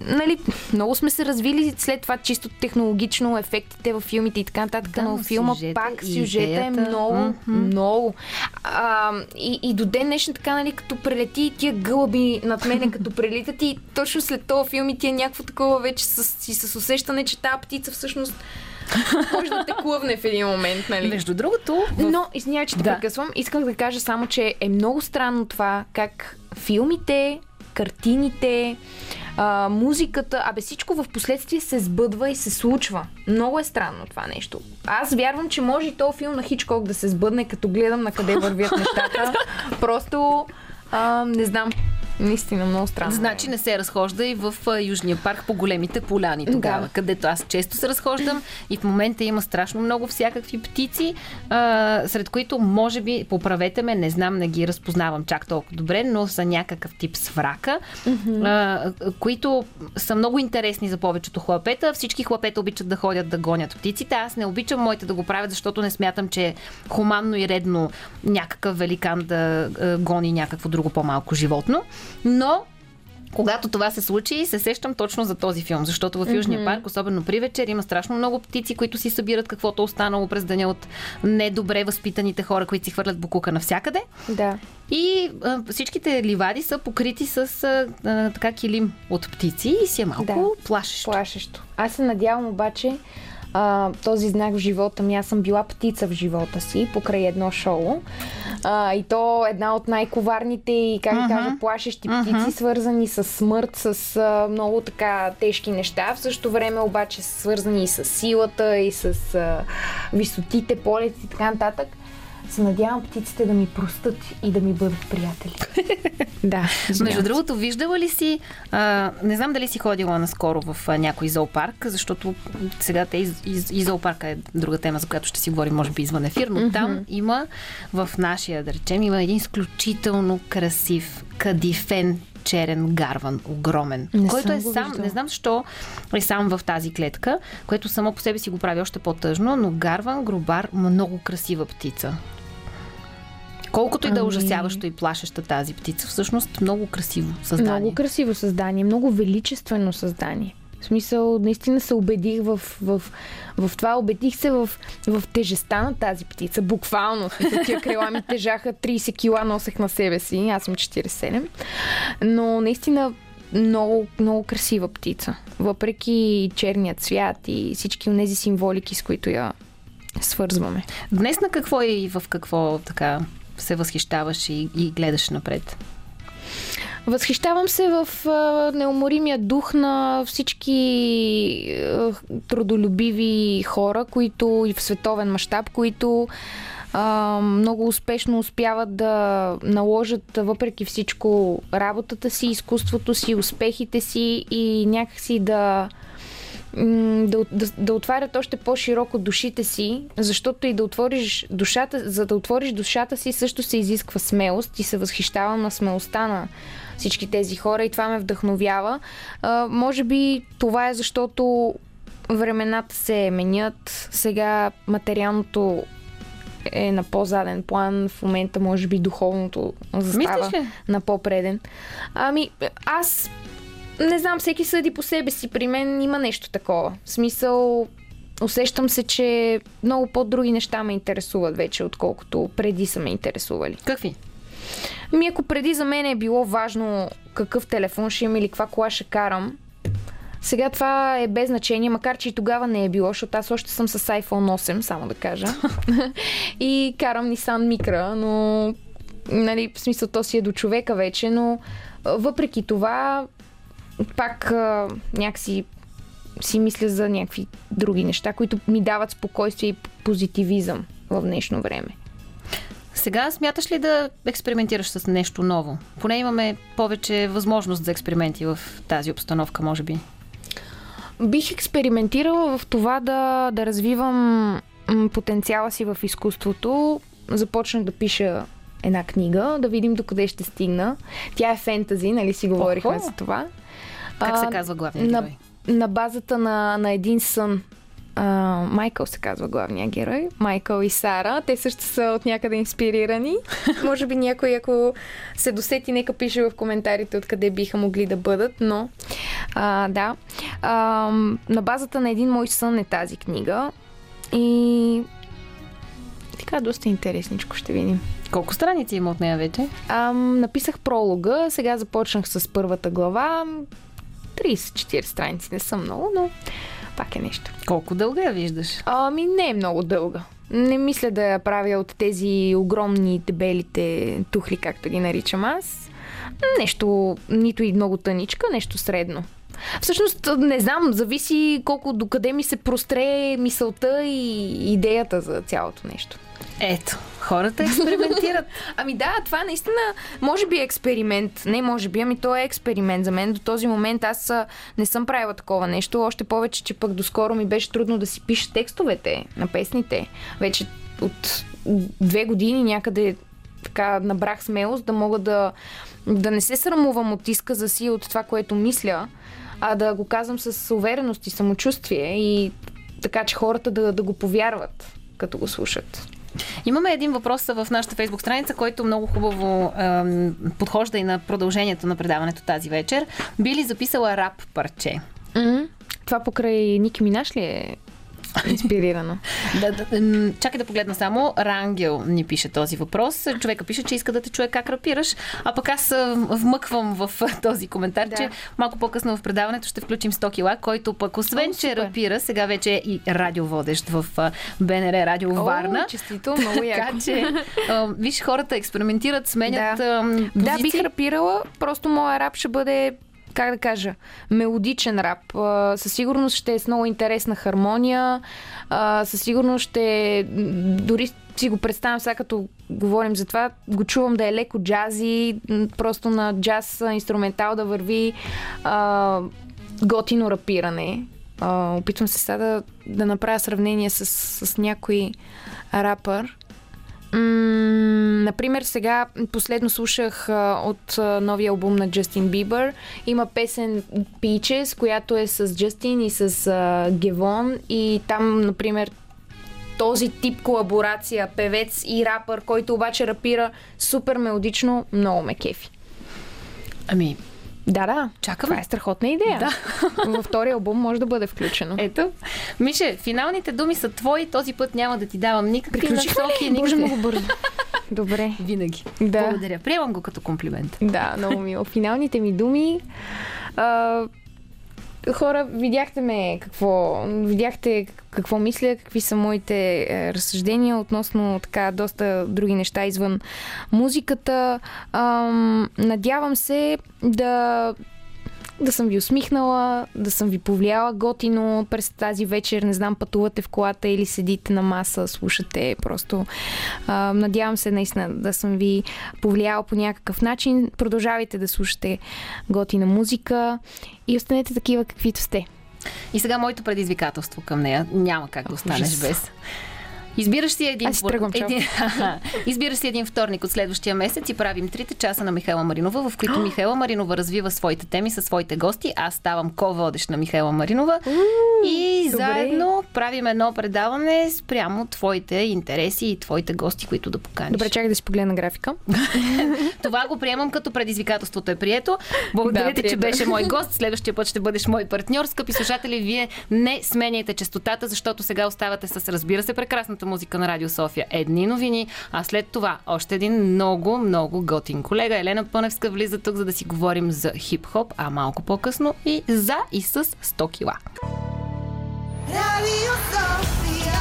нали, много сме се развили след това чисто технологично, ефектите във филмите и така нататък, да, но филма сюжета, пак сюжета идеята. Е много, mm-hmm. много. А, и, и до ден днешен така, нали, като прелети тия гълъби над мене, като прелитат и точно след този филм и тия някакво такова вече с, и с усещане, че тази птица всъщност може да те клъвне в един момент, нали? Между другото... В... Но, извиня, че те да. прекъсвам. Искам да кажа само, че е много странно това как филмите, картините, а, музиката, абе всичко в последствие се сбъдва и се случва. Много е странно това нещо. Аз вярвам, че може и този филм на Хичкок да се сбъдне, като гледам на къде вървят нещата. Просто, а, не знам... Наистина, много странно. Значи не се разхожда и в Южния парк по големите поляни тогава, да. където аз често се разхождам и в момента има страшно много всякакви птици, а, сред които, може би, поправете ме, не знам, не ги разпознавам чак толкова добре, но са някакъв тип сврака, а, които са много интересни за повечето хлапета. Всички хлапета обичат да ходят да гонят птиците. Аз не обичам моите да го правят, защото не смятам, че е хуманно и редно някакъв великан да гони някакво друго по-малко животно. Но, когато това се случи, се сещам точно за този филм, защото в Южния mm-hmm. парк, особено при вечер, има страшно много птици, които си събират каквото останало през деня от недобре възпитаните хора, които си хвърлят букука навсякъде. Да. И а, всичките ливади са покрити с а, а, така килим от птици и си е малко да. плашещо. плашещо. Аз се надявам обаче а, този знак в живота ми. Аз съм била птица в живота си, покрай едно шоу. А, и то една от най-коварните и, как uh-huh. кажа, плашещи птици, uh-huh. свързани с смърт, с а, много така тежки неща. В същото време обаче са свързани и с силата, и с а, висотите, полети и така нататък. Се надявам птиците да ми простат и да ми бъдат приятели. Да. Между другото, виждала ли си, а, не знам дали си ходила наскоро в а, някой зоопарк, защото сега те из, из, из зоопарка е друга тема, за която ще си говорим, може би, извън ефир, но mm-hmm. там има, в нашия, да речем, има един изключително красив кадифен черен гарван, огромен, не който е сам, виждала. Не знам защо е сам в тази клетка, което само по себе си го прави още по-тъжно, но гарван, гробар, много красива птица. Колкото и да е ужасяващо и плашеща тази птица, всъщност много красиво създание. Много красиво създание, много величествено създание. В смисъл, наистина се убедих в, в, в това, убедих се в, в тежестта на тази птица, буквално. Тия крила ми тежаха трийсет кила, носех на себе си, аз съм четирийсет и седем. Но наистина много, много красива птица. Въпреки черния цвят и всички онези символики, с които я свързваме. Днес на какво и в какво така се възхищаваш и, и гледаш напред? Възхищавам се в а, неуморимия дух на всички а, трудолюбиви хора, които и в световен мащаб, които а, много успешно успяват да наложат въпреки всичко работата си, изкуството си, успехите си и някакси да Да, да, да отварят още по-широко душите си, защото и да отвориш душата, за да отвориш душата си също се изисква смелост и се възхищавам на смелостта на всички тези хора и това ме вдъхновява. А, може би това е защото времената се менят, сега материалното е на по-заден план, в момента може би духовното застава на по-преден. Ами аз не знам, всеки съди по себе си. При мен има нещо такова. В смисъл, усещам се, че много по-други неща ме интересуват вече, отколкото преди са ме интересували. Какви? Ми ако преди за мен е било важно какъв телефон ще имам или каква кола ще карам, сега това е без значение, макар че и тогава не е било, защото аз още съм с айфон осем, само да кажа. И карам Nissan Micra, но нали, в смисъл то си е до човека вече, но въпреки това пак а, някакси си мисля за някакви други неща, които ми дават спокойствие и позитивизъм в днешно време. Сега смяташ ли да експериментираш с нещо ново? Поне имаме повече възможност за експерименти в тази обстановка, може би. Бих експериментирала в това да, да развивам потенциала си в изкуството. Започнах да пиша една книга, да видим докъде ще стигна. Тя е фентази, нали си говорихме О-хо. за това. Как се казва главният герой? На, на базата на, на един сън. Uh, Майкъл се казва главния герой. Майкъл и Сара. Те също са от някъде инспирирани. Може би някой, ако се досети, нека пише в коментарите откъде биха могли да бъдат, но uh, да. Uh, на базата на един мой сън е тази книга. И така, доста интересничко, ще видим. Колко страници има от нея вече? Uh, написах пролога. Сега започнах с първата глава. трийсет-четирийсет страници не са много, но пак е нещо. Колко дълга я виждаш? Ами не е много дълга. Не мисля да я правя от тези огромни дебелите тухли, както ги наричам аз. Нещо, нито и много тъничка, нещо средно. Всъщност, не знам, зависи колко, докъде ми се простре мисълта и идеята за цялото нещо. Ето, хората експериментират. Ами да, това наистина може би е експеримент. Не може би, ами то е експеримент за мен. До този момент аз не съм правила такова нещо. Още повече, че пък доскоро ми беше трудно да си пиша текстовете на песните. Вече от две години някъде така набрах смелост да мога да, да не се срамувам от изказа си, от това, което мисля, а да го казвам с увереност и самочувствие и така, че хората да, да го повярват, като го слушат. Имаме един въпрос в нашата Фейсбук страница, който много хубаво е, подхожда и на продължението на предаването тази вечер. Би ли записала рап парче? Mm-hmm. Това покрай Ники Минаш ли е инспирирано? да, да. Чакай да погледна само. Рангел ни пише този въпрос. Човека пише, че иска да те чуе как рапираш, а пък аз вмъквам в този коментар, да. че малко по-късно в предаването ще включим сто кила, който пък освен, О, че рапира, сега вече е и радиоводещ в Б Н Р Радио Варна. О, честито, много яко. Така че, виж, хората експериментират, сменят да. позиции. Да, бих рапирала, просто моя рап ще бъде, как да кажа, мелодичен рап. Със сигурност ще е с много интересна хармония. Със сигурност ще... Дори си го представям сега, като говорим за това. Го чувам да е леко джази, просто на джаз инструментал да върви готино рапиране. Опитвам се сега да, да направя сравнение с, с някой рапър. Например, сега последно слушах а, от а, новия албум на Justin Bieber. Има песен Peaches, която е с Justin и с а, Giveon, и там, например, този тип колаборация, певец и рапър, който обаче рапира супер мелодично, много ме кефи. Ами... Да, да. Чакаме. Това е страхотна идея. Да. Във втория албум може да бъде включено. Ето. Мише, финалните думи са твои. Този път няма да ти давам никакви Приключихме насоки. Ли? Боже, много бързо. Добре. Винаги. Да. Благодаря. Приемам го като комплимент. Да, много мило. Финалните ми думи... А... Хора, видяхте ме какво, видяхте какво мисля, какви са моите е, разсъждения относно така доста други неща извън музиката. Ам, надявам се да, да съм ви усмихнала, да съм ви повлияла готино през тази вечер. Не знам, пътувате в колата или седите на маса, слушате просто. Ам, надявам се наистина да съм ви повлияла по някакъв начин. Продължавайте да слушате готина музика и останете такива, каквито сте. И сега моето предизвикателство към нея. Няма как да останеш без. Избираш си един, си тръгвам, един... Избираш си един вторник от следващия месец и правим трите часа на Михаела Маринова, в които Михаела Маринова развива своите теми със своите гости. Аз ставам ко-водещ на Михаела Маринова. Mm, и добре. Заедно правим едно предаване спрямо твоите интереси и твоите гости, които да поканиш. Добре, чакай да си погледна графика. Това го приемам като предизвикателството е прието. Благодаря ти, да, че беше мой гост. Следващия път ще бъдеш мой партньор. Скъпи слушатели, вие не сменяйте честотата, защото сега оставате с, разбира се, прекрасната музика на Радио София. Едни новини, а след това още един много, много готин колега. Елена Пъневска влиза тук, за да си говорим за хип-хоп, а малко по-късно и за и с сто кила. Радио София.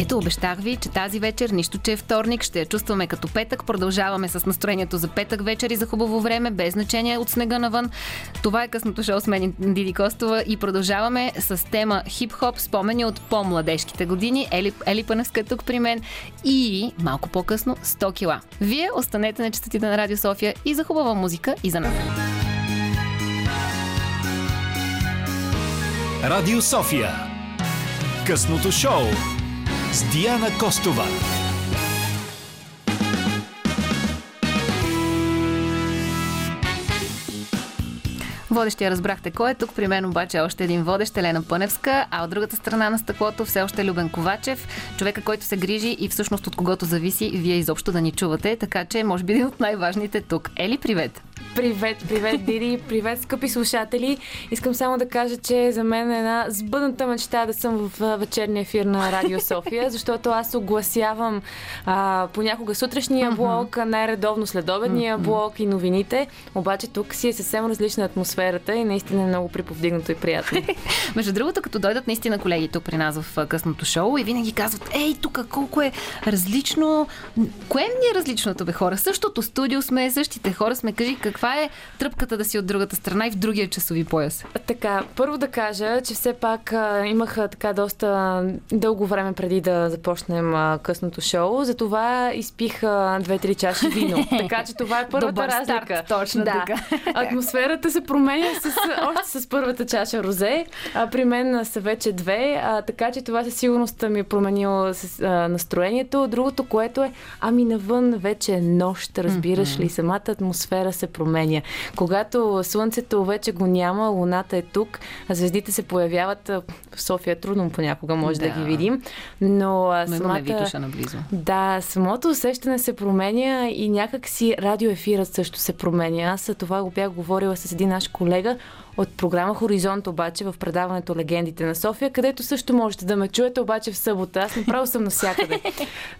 Ето, обещах ви, че тази вечер, нищо, че е вторник, ще я чувстваме като петък. Продължаваме с настроението за петък вечер и за хубаво време, без значение от снега навън. Това е късното шоу с мен, Диди Костова, и продължаваме с тема хип-хоп, спомени от по-младежките години. Ели, Ели Пъневска е тук при мен и малко по-късно сто кила. Вие останете на честотите на Радио София и за хубава музика, и за нас. Радио София. Късното шоу с Диана Костова. Водещия разбрахте кой е. Тук при мен обаче е още един водещ, Елена Пъневска, а от другата страна на стъклото все още е Любен Ковачев, човека, който се грижи и всъщност от когото зависи вие изобщо да ни чувате, така че може би един от най-важните тук. Ели, привет! Привет, привет, Диди! Привет, скъпи слушатели! Искам само да кажа, че за мен е една сбъдната мечта да съм в вечерния ефир на Радио София, защото аз огласявам а, понякога сутрешния блок, най-редовно следобедния блок и новините, обаче тук си е съвсем различна атмосферата и наистина е много приповдигнато и приятно. Между другото, като дойдат наистина колеги тук при нас в късното шоу и винаги казват: ей, тук колко е различно! Кое ни е различното, бе, хора? Същото студио сме, същите хора сме, кажи каква Това е тръпката да си от другата страна и в другия часови пояс. Така, първо да кажа, че все пак а, имах а, така доста дълго време преди да започнем а, късното шоу, затова изпих две-три чаши вино. Така че това е първата Добър разлика. Старт, точно да. Така. Атмосферата се променя с, още с първата чаша розе, а при мен са вече две, а, така че това със сигурност ми е променило с, а, настроението. Другото, което е, ами навън вече е нощ, разбираш ли, самата атмосфера се променя. Меня. Когато слънцето вече го няма, луната е тук, а звездите се появяват. В София трудно понякога може да, да ги видим, но самата... Да, самото усещане се променя и някак си радиоефирът също се променя. Аз това го бях говорила с един наш колега от програма Хоризонт, обаче в предаването Легендите на София, където също можете да ме чуете, обаче в събота. Аз направо съм навсякъде.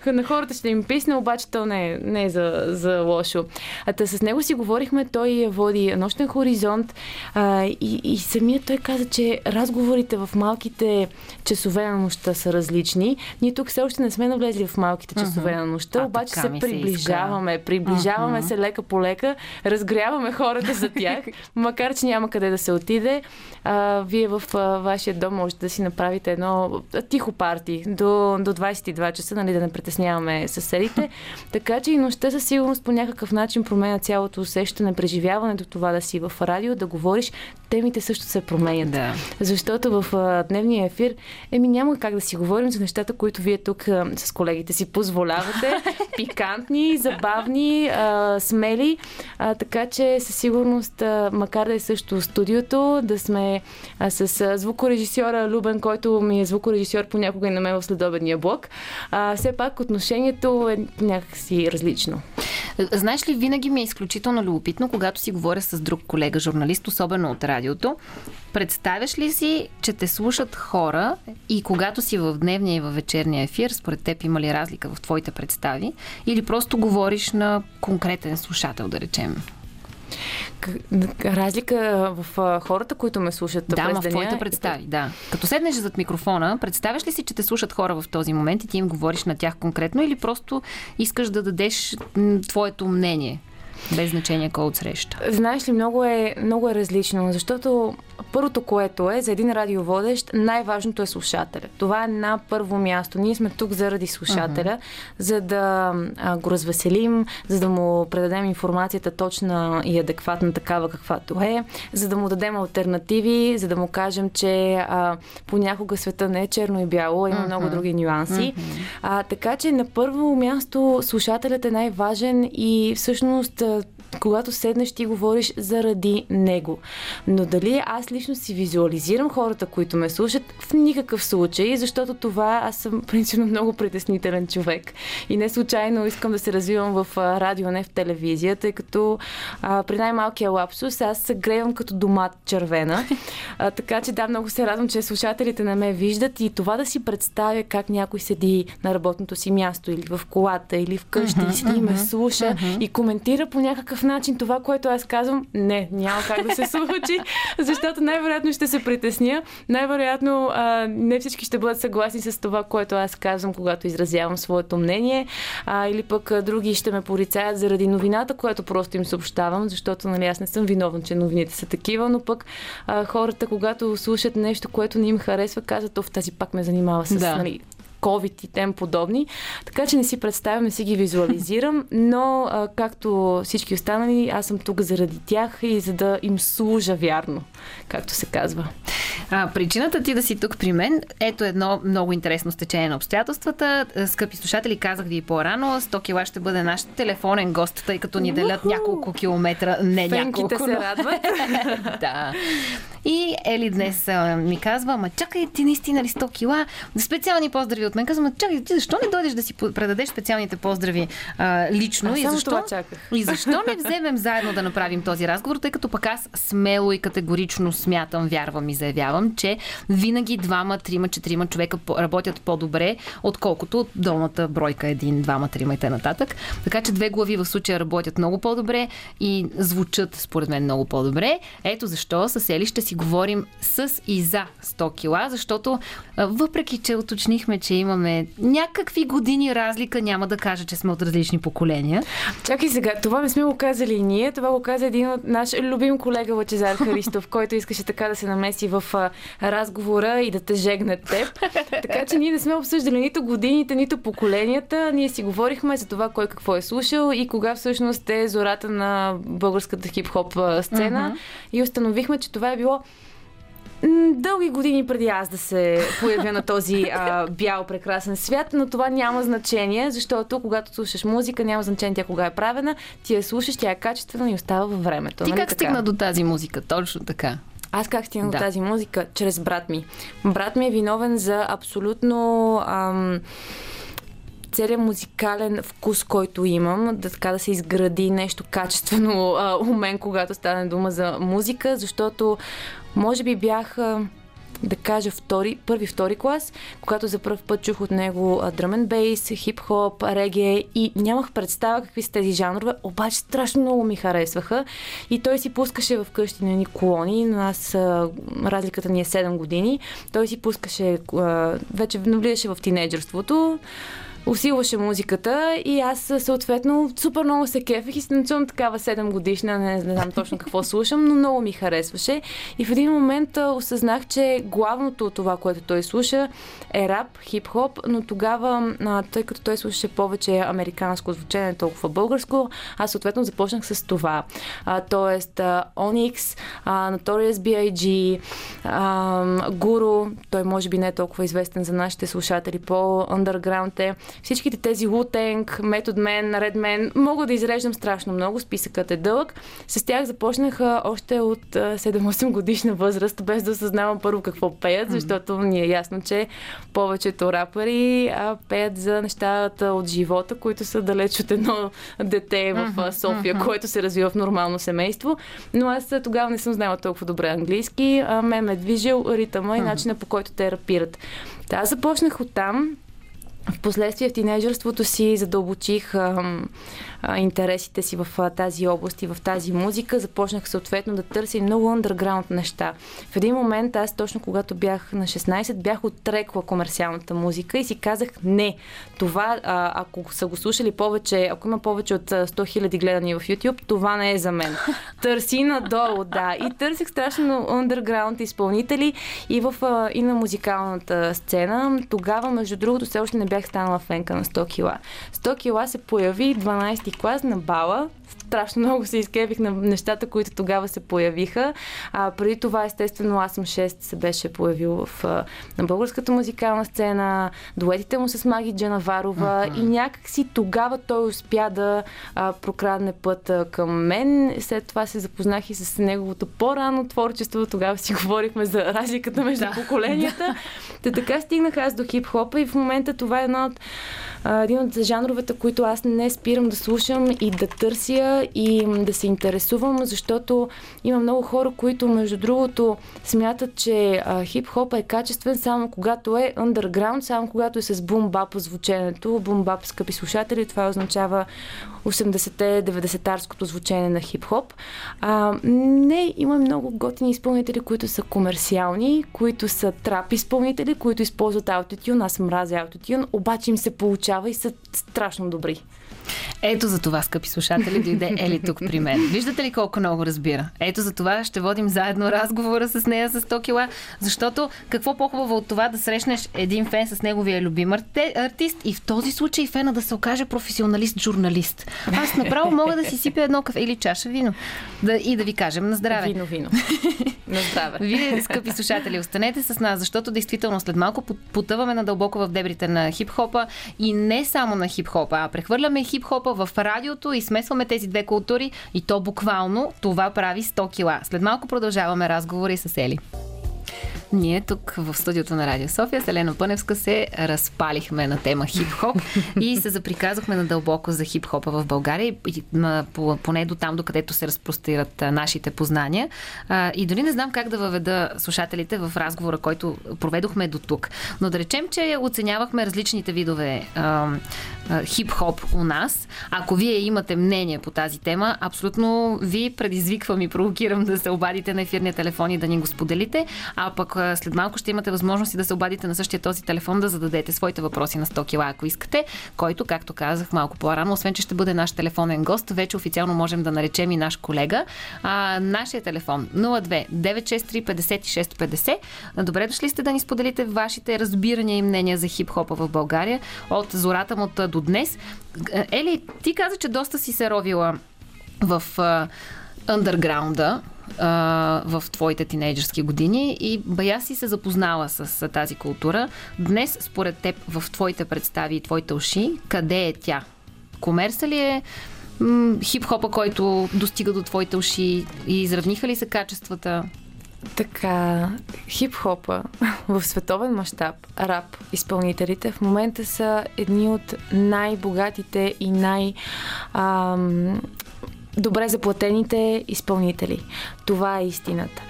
На хората ще им писна, обаче то не, не е за, за лошо. А та с него си говорихме, той води Нощен хоризонт а, и, и самият той каза, че разговорите в малките часове на нощта са различни. Ние тук все още не сме навлезли в малките часове uh-huh. на нощта, а, обаче се приближаваме. Се приближаваме uh-huh. се лека по лека, разгряваме хората за тях, макар че няма къде да се отиде. А, вие в а, вашия дом можете да си направите едно тихо парти до, до двайсет и два часа, нали, да не притесняваме съседите. Така че и нощта със сигурност по някакъв начин променя цялото усещане, преживяването, това да си в радио, да говориш. Темите също се променят. Да. Защото в а, дневния ефир еми няма как да си говорим за нещата, които вие тук а, с колегите си позволявате. Пикантни, забавни, а, смели. А, така че със сигурност, а, макар да е също студиото, да сме а, с а, звукорежисьора Любен, който ми е звукорежисьор понякога и на мен в следобедния блок, а, все пак отношението е някакси различно. Знаеш ли, винаги ми е изключително любопитно, когато си говоря с друг колега, журналист, особено от радиото. Представяш ли си, че те слушат хора и когато си в дневния и в вечерния ефир, според теб има ли разлика в твоите представи? Или просто говориш на конкретен слушател, да речем? Разлика в хората, които ме слушат да, през деня. Да, в твоите представи, да. Като седнеш зад микрофона, представяш ли си, че те слушат хора в този момент и ти им говориш на тях конкретно или просто искаш да дадеш твоето мнение? Без значение кой отсреща. Знаеш ли, много е, много е различно, защото първото, което е за един радиоводещ, най-важното е слушателя. Това е на първо място. Ние сме тук заради слушателя, uh-huh. за да а, го развеселим, за да му предадем информацията точна и адекватна, такава каквато е, за да му дадем алтернативи, за да му кажем, че а, понякога света не е черно и бяло, има uh-huh. много други нюанси. Uh-huh. А, така че на първо място слушателят е най-важен и всъщност когато седнеш ти говориш заради него. Но дали аз лично си визуализирам хората, които ме слушат, в никакъв случай, защото това аз съм принципно много притеснителен човек и не случайно искам да се развивам в радио, не в телевизия, тъй като а, при най-малкия лапсус аз се гревам като домат червена. А, така че да, много се радвам, че слушателите не ме виждат и това да си представя как някой седи на работното си място или в колата, или вкъщи uh-huh, и седи uh-huh, и ме слуша uh-huh. и коментира по някакъв начин това, което аз казвам, не, няма как да се случи, защото най-вероятно ще се притесня. Най-вероятно а, не всички ще бъдат съгласни с това, което аз казвам, когато изразявам своето мнение, а, или пък а, други ще ме порицаят заради новината, която просто им съобщавам, защото нали, аз не съм виновна, че новините са такива, но пък а, хората, когато слушат нещо, което не им харесва, казват, оф, тази пак ме занимава с... Да. Нали, COVID и тем подобни. Така че не си представям, не си ги визуализирам, но а, както всички останали, аз съм тук заради тях и за да им служа вярно, както се казва. А, причината ти да си тук при мен, ето едно много интересно стечение на обстоятелствата. Скъпи слушатели, казах ви по-рано, сто кила ще бъде наш телефонен гост, тъй като ни делят няколко километра, не няколко. Фенките се радват. Да. И Ели днес а, ми казва, ма чакай, ти наистина ли сто кила? Специални поздрави от мен. Казвам, чакай, ти защо не дойдеш да си предадеш специалните поздрави а, лично? А, и, защо, и защо не вземем заедно да направим този разговор, тъй като пък аз смело и категорично смятам, вярвам и заявявам, че винаги двама, трима, четирима човека работят по-добре, отколкото от долната бройка един, двама, трима и т.н. Така че две глави в случая работят много по-добре и звучат според мен много по-добре. Ето защо с Ели ще си говорим с и за сто кила, защото въпреки, че уточнихме, че имаме някакви години разлика, няма да кажа, че сме от различни поколения. Чакай сега, това не сме го казали и ние, това го каза един от наш любим колега Лъчезар Харистов, който искаше така да се намеси в разговора и да те жегне теб. Така че ние не сме обсъждали нито годините, нито поколенията. Ние си говорихме за това кой какво е слушал и кога всъщност е зората на българската хип-хоп сцена. Mm-hmm. И установихме, че това е било дълги години преди аз да се появя на този а, бял прекрасен свят, но това няма значение, защото когато слушаш музика, няма значение тя кога е правена, ти я слушаш, тя е качествена и остава във времето. Ти нали как така? Стигна до тази музика? Точно така. Аз как стигна да. До тази музика? Чрез брат ми. Брат ми е виновен за абсолютно... Ам... целият музикален вкус, който имам, да така да се изгради нещо качествено а, у мен, когато стане дума за музика, защото може би бях, а, да кажа, втори, първи, втори клас, когато за пръв път чух от него дръмен бейс, хип-хоп, реге и нямах представа какви са тези жанрове, обаче страшно много ми харесваха и той си пускаше в къщи на ни колони, но аз, а, разликата ни е седем години, той си пускаше, а, вече навлизаше в тинейджерството, усилваше музиката и аз съответно супер много се кефих и станционно такава седем годишна, не знам точно какво слушам, но много ми харесваше и в един момент осъзнах, че главното от това, което той слуша е рап, хип-хоп, но тогава, тъй като той слушаше повече американско звучение, толкова българско, аз съответно започнах с това. А, тоест Onyx, Notorious би ай джи, а, Guru, той може би не е толкова известен за нашите слушатели, по-underground е. Всичките тези Wu-Tang, Method Man, Red Man, мога да изреждам страшно много, списъкът е дълъг. С тях започнах още от седем-осем годишна възраст, без да осъзнавам първо какво пеят, защото ни е ясно, че повечето рапъри а, пеят за нещата от живота, които са далеч от едно дете в София, което се развива в нормално семейство. Но аз тогава не съм знаела толкова добре английски, а ме ме движил ритъма и начина, по който те рапират. Та, аз започнах оттам. Впоследствие в тинейджерството си задълбочих а, а, интересите си в а, тази област и в тази музика. Започнах съответно да търся и много underground неща. В един момент аз точно когато бях на шестнайсет бях отрекла комерциалната музика и си казах не. Това, а, ако са го слушали повече, ако има повече от сто хиляди гледания в YouTube, това не е за мен. Търси надолу, да. И търсих страшно underground изпълнители и, в, а, и на музикалната сцена. Тогава, между другото, все още не бях станала фенка на сто кила. сто кила се появи дванайсети клас на бала страшно много се изкепих на нещата, които тогава се появиха. А, преди това, естествено, аз съм шест се беше появил в, на българската музикална сцена, дуетите му с Маги Джанаварова, uh-huh. и някакси тогава той успя да а, прокрадне пътя към мен. След това се запознах и с неговото по-рано творчество, тогава си говорихме за разликата между да. поколенията. Та така стигнах аз до хип-хопа и в момента това е една от един от жанровете, които аз не спирам да слушам и да търся и да се интересувам, защото има много хора, които между другото смятат, че хип-хоп е качествен само когато е underground, само когато е с бум-бап звученето. Бум-бап, скъпи слушатели, това означава осемдесет деветдесетарското звучение на хип-хоп. А, не, има много готини изпълнители, които са комерциални, които са трап изпълнители, които използват аутотюн. Аз съм мразя аутотюн, обаче им се получава и са страшно добри. Ето за това, скъпи слушатели, дойде Ели тук при мен. Виждате ли колко много разбира? Ето за това ще водим заедно разговора с нея за сто кила, защото какво по-хубаво от това да срещнеш един фен с неговия любим артист и в този случай фена да се окаже професионалист-журналист. Аз направо мога да си сипя едно кафе или чаша вино да, и да ви кажем на здраве. Вино, вино. На здраве. Вие, скъпи слушатели, останете с нас, защото действително след малко потъваме надълбоко в дебрите на хип-хопа и не само на хип-хопа, а прехвърляме хип-хопа в радиото и смесваме тези две култури и то буквално това прави сто кила. След малко продължаваме разговори с Ели. Ние тук в студиото на Радио София с Елена Пъневска се разпалихме на тема хип-хоп и се заприказахме надълбоко за хип-хопа в България и поне до там, докъдето се разпростират нашите познания. И дори не знам как да въведа слушателите в разговора, който проведохме до тук. Но да речем, че оценявахме различните видове хип-хоп у нас. Ако вие имате мнение по тази тема, абсолютно ви предизвиквам и провокирам да се обадите на ефирния телефон и да ни го споделите. А пък след малко ще имате възможност и да се обадите на същия този телефон да зададете своите въпроси на сто кила, ако искате, който, както казах малко по-рано, освен че ще бъде наш телефонен гост, вече официално можем да наречем и наш колега. А, нашия телефон нула две, девет шест три, пет шест пет нула. Добре дошли сте да ни споделите вашите разбирания и мнения за хип-хопа в България от зората му до днес. Ели, ти каза, че доста си се ровила в андърграунда в твоите тинейджърски години и бая си се запознала с тази култура. Днес, според теб, в твоите представи и твоите уши, къде е тя? Комерса ли е м- хип-хопа, който достига до твоите уши и изравниха ли се качествата? Така, хип-хопа в световен мащаб, рап изпълнителите в момента са едни от най-богатите и най- ам, добре заплатените изпълнители. Това е истината.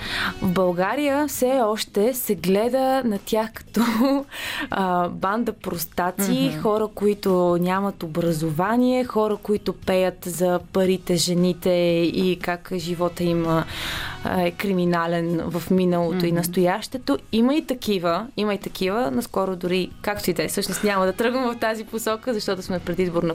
В България все още се гледа на тях като а, банда простаци, mm-hmm. хора, които нямат образование, хора, които пеят за парите, жените и как живота им а, е криминален в миналото mm-hmm. и настоящето. Има и такива, има и такива, наскоро дори, както и да е, всъщност няма да тръгвам в тази посока, защото сме предизборна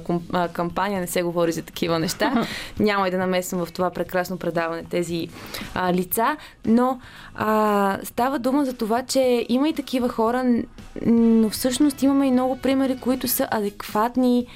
кампания, не се говори за такива неща. Няма и да намесвам в това прекрасно предаване тези а, лица, но а, става дума за това, че има и такива хора, но всъщност имаме и много примери, които са адекватни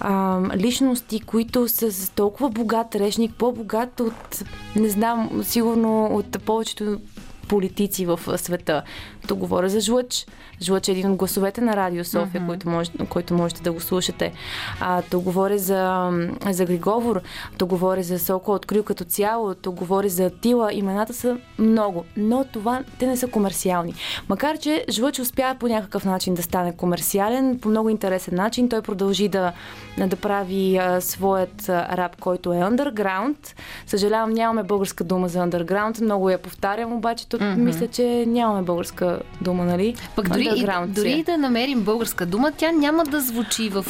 а, личности, които са с толкова богат речник, по-богат от, не знам, сигурно от повечето политици в света. Тук говоря за Жлъч. Жлъч е един от гласовете на Радио София, uh-huh. който, може, който можете да го слушате. А, тук говоря за, за Григовор, тук говоря за Солко Открил като цяло, тук говоря за Тила. Имената са много, но това те не са комерциални. Макар че Жлъч успя по някакъв начин да стане комерциален, по много интересен начин. Той продължи да, да прави а, своят а, рап, който е underground. Съжалявам, нямаме българска дума за underground. Много я повтарям, обаче mm-hmm. мисля, че нямаме българска дума, нали? Пък дори, и, дори и да намерим българска дума, тя няма да звучи в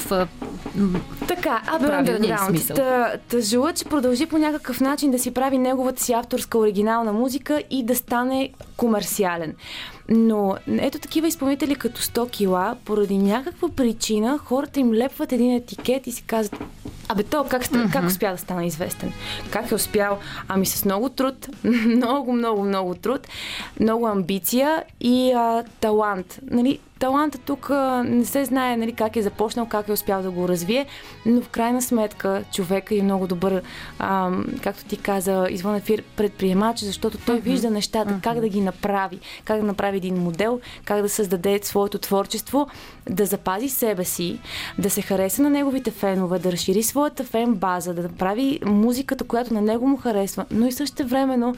така, правилния смисъл. Жлъч продължи по някакъв начин да си прави неговата си авторска оригинална музика и да стане комерциален. Но ето такива изпълнители като сто кила, поради някаква причина хората им лепват един етикет и си казват: абе, то как, mm-hmm. как успя да стана известен? Как е успял? Ами с много труд, много, много, много труд, много амбиция и а, талант. Нали? талантът тук не се знае, нали, как е започнал, как е успял да го развие, но в крайна сметка човека е много добър, а, както ти каза, извън ефир предприемач, защото той uh-huh. вижда нещата, uh-huh. как да ги направи, как да направи един модел, как да създаде своето творчество, да запази себе си, да се хареса на неговите фенове, да разшири своята фен база, да направи музиката, която на него му харесва, но и същевременно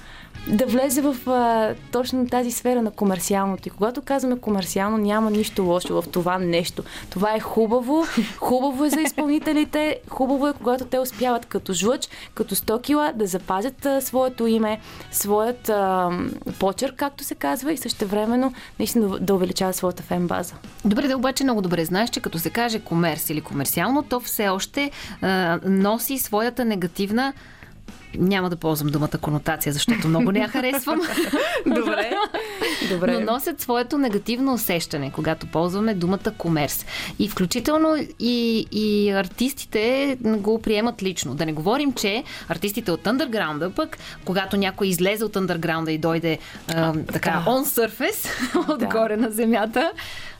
да влезе в а, точно тази сфера на комерциалното. И когато казваме комерциално, няма нищо лошо в това нещо. Това е хубаво, хубаво е за изпълнителите, хубаво е, когато те успяват като Жлъч, като сто кила, да запазят а, своето име, своят а, почерк, както се казва, и същевременно наистина да, да увеличават своята фен база. Добре, да, обаче много добре знаеш, че като се каже комерс или комерциално, то все още а, носи своята негативна, няма да ползвам думата конотация, защото много не я харесвам. Добре. Добре. Но носят своето негативно усещане, когато ползваме думата комерс. И включително и, и артистите го приемат лично. Да не говорим, че артистите от андърграунда пък, когато някой излезе от андърграунда и дойде а, така on surface, да. Отгоре на земята,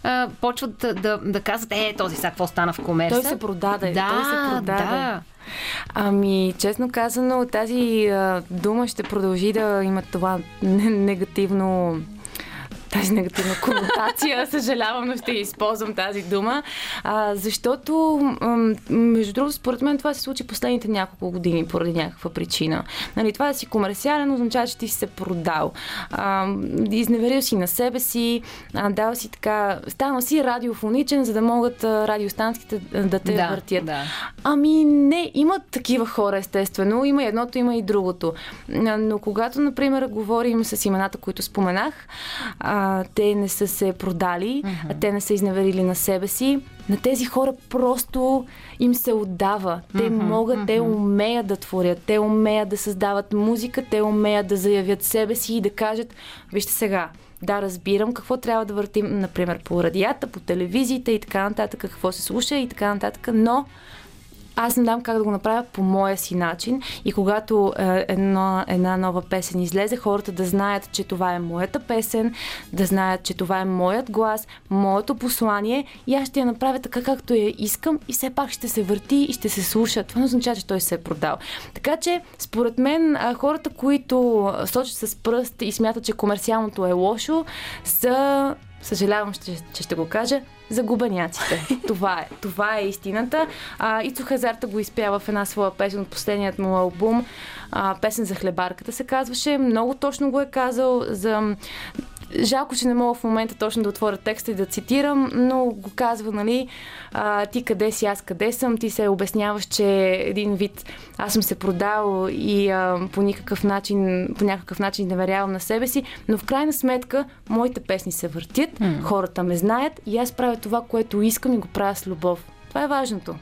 а, почват да, да казват, е, този сега какво стана в комерса? Той се продаде. Да, той се продаде. Да. Ами, честно казано, тази а, дума ще продължи да има това негативно, тази негативна конотация. Съжалявам, но ще използвам тази дума. А, защото, м- между другото, според мен това се случи последните няколко години поради някаква причина. Нали, това да си комерциален означава, че ти си се продал. А, изневерил си на себе си, а, дал си така, станал си радиофоничен, за да могат а, радиостанските да те да, въртят. Да. Ами не, има такива хора, естествено. Има едното, има и другото. Но когато, например, говорим с имената, които споменах, а, те не са се продали, mm-hmm. те не са изневерили на себе си. На тези хора просто им се отдава. Те mm-hmm. могат, mm-hmm. те умеят да творят, те умеят да създават музика, те умеят да заявят себе си и да кажат, вижте сега, да, разбирам какво трябва да въртим, например, по радията, по телевизиите и така нататък, какво се слуша и така нататък, но аз не дам как да го направя по моя си начин. И когато е, една, една нова песен излезе, хората да знаят, че това е моята песен, да знаят, че това е моят глас, моето послание, и аз ще я направя така, както я искам, и все пак ще се върти и ще се слуша. Това не означава, че той се е продал. Така че, според мен, хората, които сочат с пръст и смятат, че комерциалното е лошо, са... Съжалявам, че, че ще го кажа, загубеняците. Това е. Това е истината. А, Ицо Хазарта го изпява в една своя песен от последният му албум. А, песен за хлебарката се казваше. Много точно го е казал. За... Жалко, че не мога в момента точно да отворя текста и да цитирам, но го казва, нали, а, ти къде си, аз къде съм, ти се обясняваш, че един вид аз съм се продал и а, по никакъв начин, по някакъв начин не верявам на себе си, но в крайна сметка моите песни се въртят, mm. хората ме знаят и аз правя това, което искам и го правя с любов. Това е важното.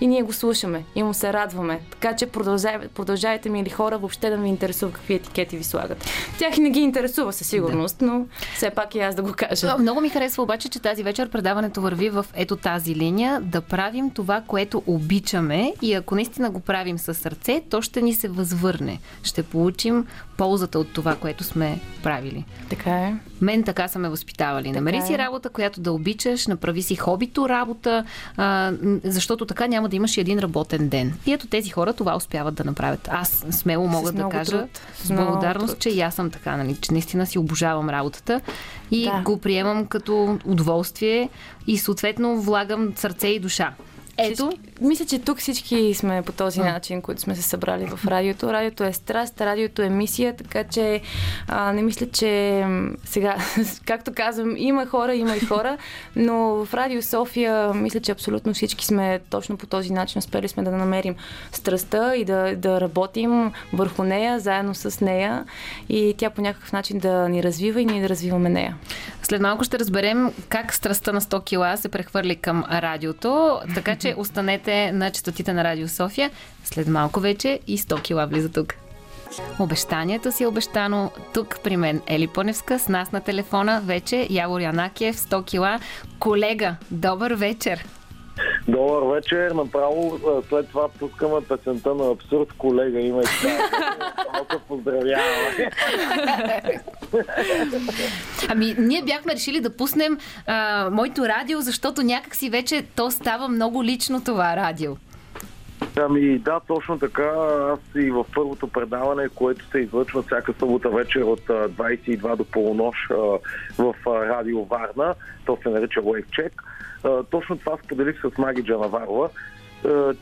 И ние го слушаме и му се радваме. Така че продължай, продължайте ми или хора въобще да ме интересува какви етикети ви слагат. Тях и не ги интересува със сигурност, да. Но все пак и аз да го кажа. Много ми харесва обаче, че тази вечер предаването върви в ето тази линия. Да правим това, което обичаме, и ако наистина го правим със сърце, то ще ни се възвърне. Ще получим ползата от това, което сме правили. Така е. Мен така са ме възпитавали. Така Намери е. Си работа, която да обичаш, направи си хобито работа, а, защото така няма да имаш един работен ден. И ето тези хора това успяват да направят. Аз смело мога да кажа труд. С благодарност, труд. Че и аз съм така, нали, че наистина си обожавам работата и да. Го приемам като удоволствие и съответно влагам сърце и душа. Ето. Всички, мисля, че тук всички сме по този начин, които сме се събрали в радиото. Радиото е страст, радиото е мисия, така че а, не мисля, че сега, както казвам, има хора, има и хора, но в Радио София мисля, че абсолютно всички сме точно по този начин. Успели сме да намерим страстта и да, да работим върху нея, заедно с нея, и тя по някакъв начин да ни развива и ние да развиваме нея. След малко ще разберем как страстта на сто кила се прехвърли към радиото, така че че останете на честотите на Радио София. След малко вече и сто кила влиза тук. Обещанието си е обещано. Тук при мен Ели Пъневска, с нас на телефона вече Явор Янакиев, сто кила. Колега, добър вечер! Добър вечер! Направо след това пускаме песента на Абсурд, колега, има и това. Поздравяваме! Ами, ние бяхме решили да пуснем а, моето радио, защото някак си вече то става много лично това радио. Ами да, точно така. Аз и в първото предаване, което се излъчва всяка събота вечер от двайсет и два до полунощ в Радио Варна, то се нарича WaveCheck, точно това споделих с Маги Джанаварова,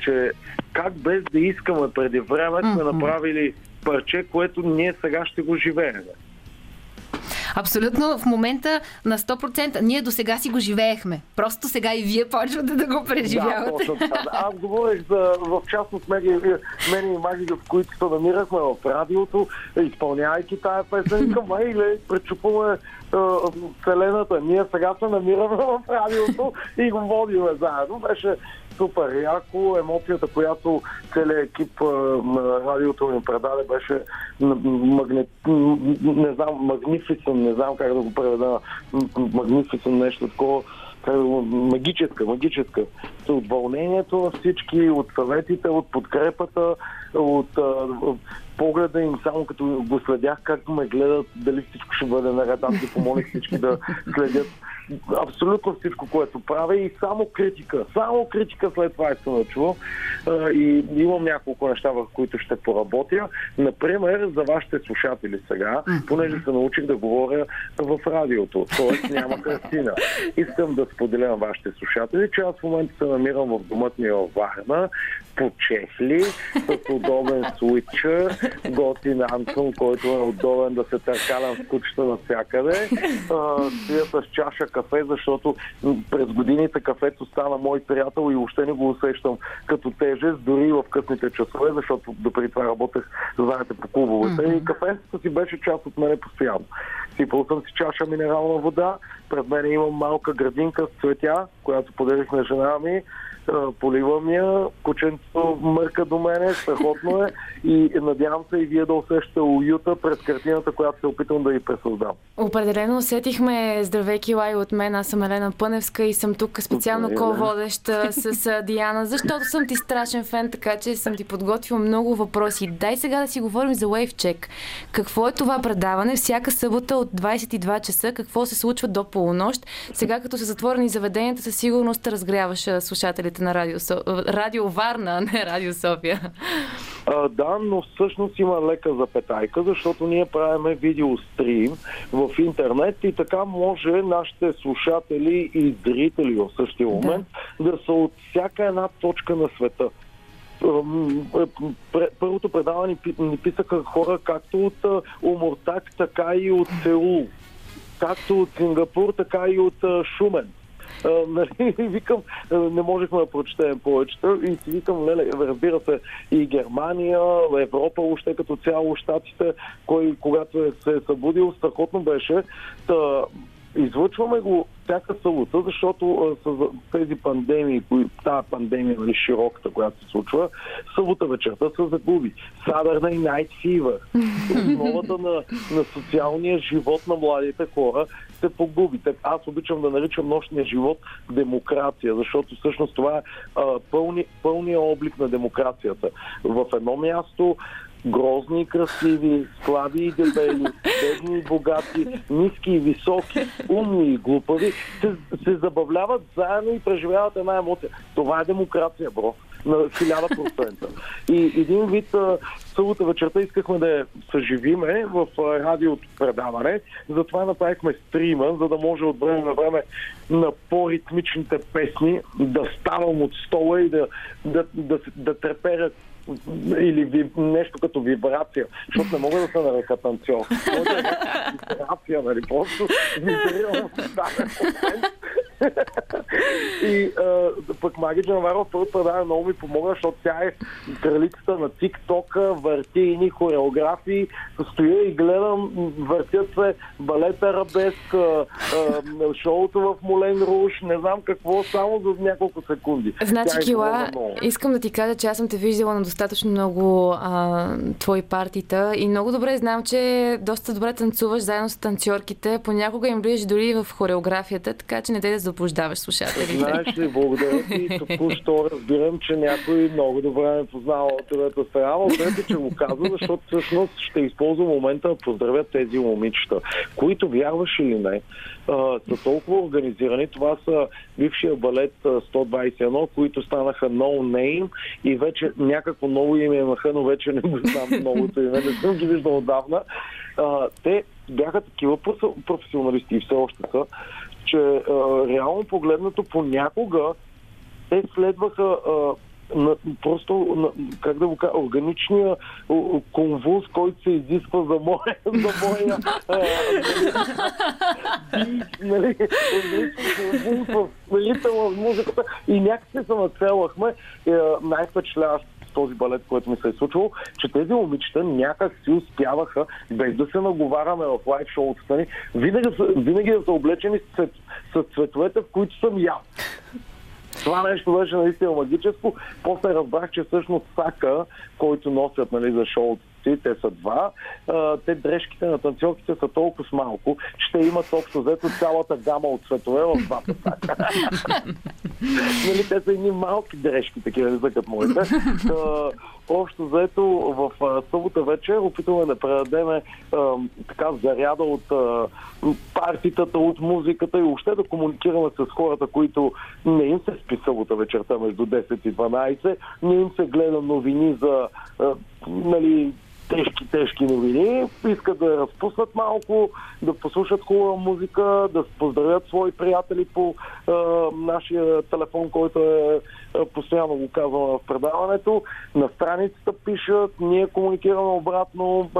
че как без да искаме преди време сме направили парче, което ние сега ще го живеем. Абсолютно, в момента на сто процента ние до сега си го живеехме. Просто сега и вие почвате да го преживявате. Да, точно. Аз говорих за, в частност мен и Магида, в които се намирахме в радиото, изпълнявайки тая песен, към Майле, пречупваме вселената. Ние сега се намираме в радиото и го водиме заедно. Беше супер яко. Емоцията, която целият екип на радиото ми предаде, беше магнет... не знам, магнифицен, не знам как да го преведа, магнифицен нещо такова, магическа, магическа. От вълнението на всички, от съветите, от подкрепата, от, от погледа им, само като го следях, както ме гледат, дали всичко ще бъде наред, аз ги помолих всички да следят абсолютно всичко, което правя, и само критика. Само критика след това е съначува. И имам няколко неща, в които ще поработя. Например, за вашите слушатели сега, понеже се научих да говоря в радиото, т.е. няма картина. Искам да споделя на вашите слушатели, че аз в момента се намирам в домът ми във Варна, по чехли, с удобен свитчър, готин Антон, който е удобен да се търкалям с кучета навсякъде. Стоя с чаша кафе, защото през годините кафето стана мой приятел и въобще не го усещам като тежест, дори в късните часове, защото допреди това работех, знаете, по клубовете, mm-hmm. и кафето си беше част от мене постоянно. Сипал съм си чаша минерална вода, пред мен имам малка градинка с цветя, която поделих на жена ми, поливам я, кученцето мърка до мене, страхотно е, и надявам се и вие да усещате уюта през картината, която се опитвам да ви пресъздам. Определено усетихме. Здравей, Килай, от мен. Аз съм Елена Пъневска и съм тук специално ко-водеща с Диана, защото съм ти страшен фен, така че съм ти подготвила много въпроси. Дай сега да си говорим за WaveCheck. Какво е това предаване? Всяка събота от двайсет и два часа. Какво се случва до полунощ? Сега, като са затворени заведенията, със сигурност разгряваш слушателите на Радио, Со... Радио Варна, а не Радио София. А, да, но всъщност има лека запетайка, защото ние правиме видеострим в интернет и така може нашите слушатели и зрители в същия момент да, да са от всяка една точка на света. Първото предаване ни писаха хора както от Омуртак, така и от Сеул, както от Сингапур, така и от Шумен. Uh, нали, викам, не можехме да прочетем повечето и си викам, леле, разбира се, и Германия, Европа, още като цяло, щатите, кой, когато е, се е събудил, страхотно беше. Та, излъчваме го всяка събота, защото а, с тези пандемии, кои, тази пандемия, нали, широката, която се случва, събота вечерта се загуби. Saturday Night Fever, основата на, на социалния живот на младите хора, се погуби. Так, аз обичам да наричам нощния живот демокрация, защото всъщност това е а, пълни, пълния облик на демокрацията. В едно място грозни и красиви, слаби и дебели, бедни и богати, ниски и високи, умни и глупави, се, се забавляват заедно и преживяват една емоция. Това е демокрация, бро, на хиляда процента. И един вид събота вечерта искахме да съживиме в радиото предаване, затова направихме стрима, за да може от време на време на по-ритмичните песни да ставам от стола и да, да, да, да треперят или ви, нещо като вибрация, защото не мога да се нарека танцор. Може да е вибрация, нали, просто вибрирам в даден момент. И а, пък Маги Джанаварова първо предаване много ми помогна, защото тя е кралицата на тик-тока, върти ини хореографии, стоя и гледам, въртят се балет арабеск, а, а, шоуто в Молен Руш, не знам какво, само за няколко секунди. Значи, е Кила, искам да ти кажа, че аз съм те виждала на достатъчно много а, твои партита и много добре знам, че доста добре танцуваш заедно с танцорките, понякога им влизаш дори в хореографията, така че не дай да заблуждаваш слушателите. Знаеш ли, благодаря ти. Току-що разбирам, че някой много добре ме познава от твоята страна. Благодаря, че го казва, защото всъщност ще използвам момента да поздравя тези момичета, които, вярваш или не, са толкова организирани. Това са бившия балет сто двайсет и едно, които станаха No Name и вече някакво ново име имаха, но вече не го знам новото име. Не съм ги виждал отдавна. А, те бяха такива професионалисти и все още са, че а, реално погледнато понякога те следваха а, на, просто на, как да го кажа, органичния конвулс, който се изисква за моя, за моя нали, конвулс в литъла в музиката и някакси се нацелахме. Най-впечатляващо този балет, който ми се е случвало, че тези момичета някак си успяваха, без да се наговаряме в лайв шоута ни, винаги, винаги да са облечени с, цвет, с цветовете, в които съм я. Това нещо беше наистина магическо. После разбрах, че всъщност сака, който носят, нали, за шоута, те са два. Те дрежките на танцорките са толкова малко, че те имат общо взето цялата гама от цветове в двата сака. Нали, те са едни малки дрежки, такива не са като моите. Общо взето в събота вечер опитваме да предадеме така заряда от партитата, от музиката и още да комуникираме с хората, които не им се спи събота вечерта между десет и дванайсет, не им се гледа новини за, нали, тежки, тежки новини. Искат да разпуснат малко, да послушат хубава музика, да поздравят свои приятели по е, нашия телефон, който е, е постоянно го казваме в предаването. На страницата пишат, ние комуникираме обратно,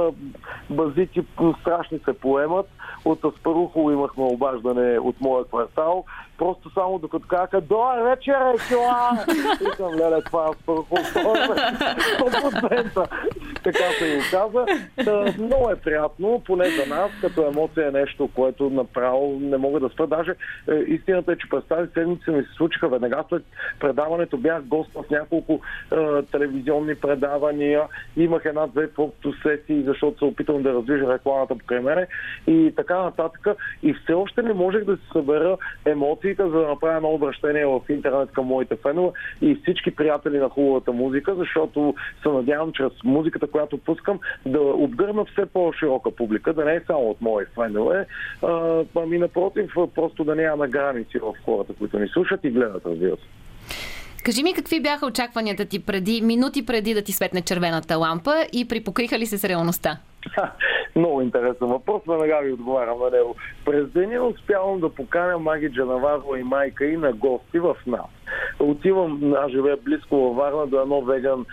базици страшни се поемат. От Аспарухово имахме обаждане от моя квартал. Просто само докато казаха, добър вечер, Екила! И съм, леле, това е Аспарухово. сто процента! Така се и каза. Та, много е приятно, поне за нас, като емоция е нещо, което направо не мога да спра. Даже е, истината е, че през тази седмица ми се случиха веднага след предаването. Бях гост в няколко е, телевизионни предавания. Имах една-две фотосесии, защото се опитвам да раздвижа рекламата покрай мене. И така нататък. И все още не можех да се събера емоциите, за да направя едно обращение в интернет към моите фенове и всички приятели на хубавата музика, защото се надявам, чрез музиката, която пускам, да обгърна все по-широка публика, да не е само от мои фенове, а, ами напротив, просто да няма граници в хората, които ни слушат и гледат, разбира се. Кажи ми, какви бяха очакванията ти преди, минути преди да ти светне червената лампа и припокриха ли се с реалността? Много интересен въпрос, веднага ви отговарям на него. През деня успявам да поканя Маги Джанаварова и майка и на гости в нас. Отивам, аз живея близко във Варна, до едно веган,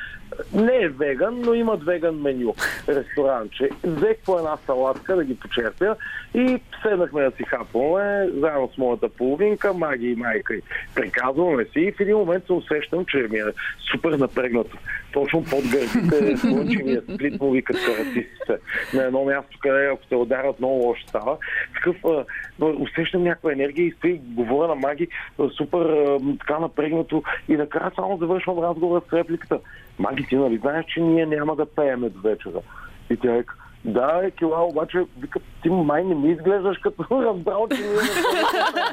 не е веган, но имат веган меню, ресторанче. Взех по една салатка, да ги почерпя, и седнахме да си хапваме, заедно с моята половинка, Маги и майка. Приказваме си и в един момент се усещам, че ми е супер напрегнато. Точно под гърдите, слънчевия сплит му викат каратистите. На едно място, къде ако те ударят, много лошо става. Такъв, а, усещам някаква енергия и стои, говоря на Маги, а, супер а, така напрегнато, и накрая само завършвам разговора с репликата. Маги, ти нали знаеш, че ние няма да пееме до вечера? И тя века, да, Екила, обаче, вика, ти май не ми изглеждаш като разбрал, че ние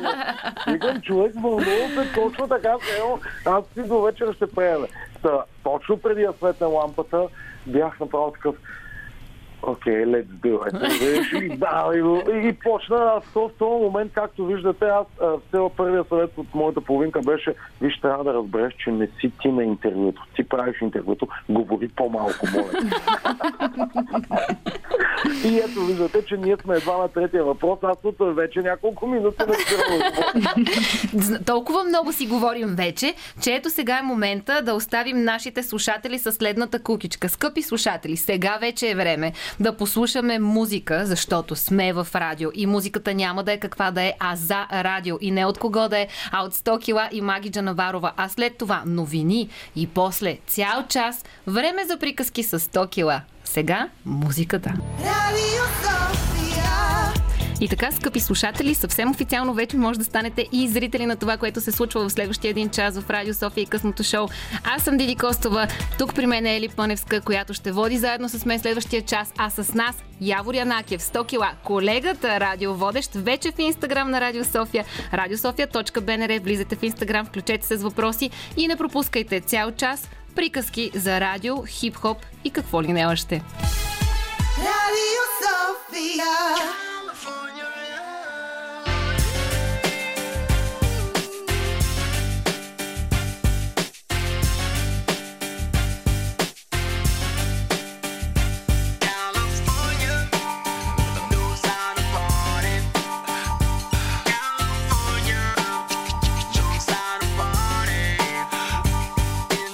не... Викам, човек, вълнува се точно така, село, аз си до вечера ще пееме. Та, точно преди да светна лампата, бях направил такъв, окей, okay, let's do it. Да, и, и почна аз в този момент, както виждате, аз все първият съвет от моята половинка беше: виж, трябва да разбереш, че не си ти на интервюто. Ти правиш интервюто, говори по-малко, моля. И ето виждате, че ние сме едва на третия въпрос, аз от вече няколко минути не спирам. Толкова много си говорим вече, че ето сега е момента да оставим нашите слушатели със следната кукичка. Скъпи слушатели, сега вече е време да послушаме музика, защото сме в радио и музиката няма да е каква да е, а за радио, и не от кого да е, а от сто кила и Маги Джанаварова, а след това новини и после цял час време за приказки с сто кила. Сега музиката. Радио София, И така, скъпи слушатели, съвсем официално вече може да станете и зрители на това, което се случва в следващия един час в Радио София и късното шоу. Аз съм Диди Костова, тук при мен е Ели Пъневска, която ще води заедно с мен следващия час, а с нас Явор Янакиев, сто кила, колегата радиоводещ, вече в Инстаграм на Радио София, радиософия точка бе ен ер, влизате в Инстаграм, включете се с въпроси и не пропускайте цял час приказки за радио, хип-хоп и какво ли не още. Радио София.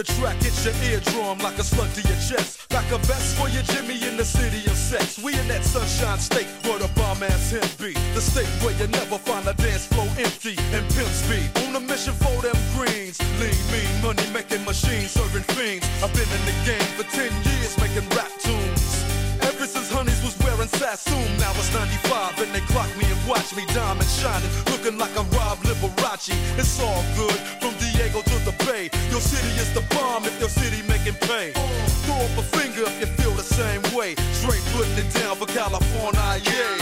The track hits your eardrum like a slug to your chest. Like a vest for your Jimmy in the city of sex. We in that sunshine state where the bomb ass him be. The state where you never find a dance floor empty and pimp speed. On a mission for them greens. Lean, mean, money making machines, serving fiends. I've been in the game for ten years making rap tunes. Ever since honeys was wearing Sassoon. Now it's ninety-five and they clock me and watch me diamond shining. Looking like I Rob Liberace. It's all good from Diego to the Bay. Your city is the bomb if your city making pain. Throw up a finger if you feel the same way. Straight putting it down for California, yeah.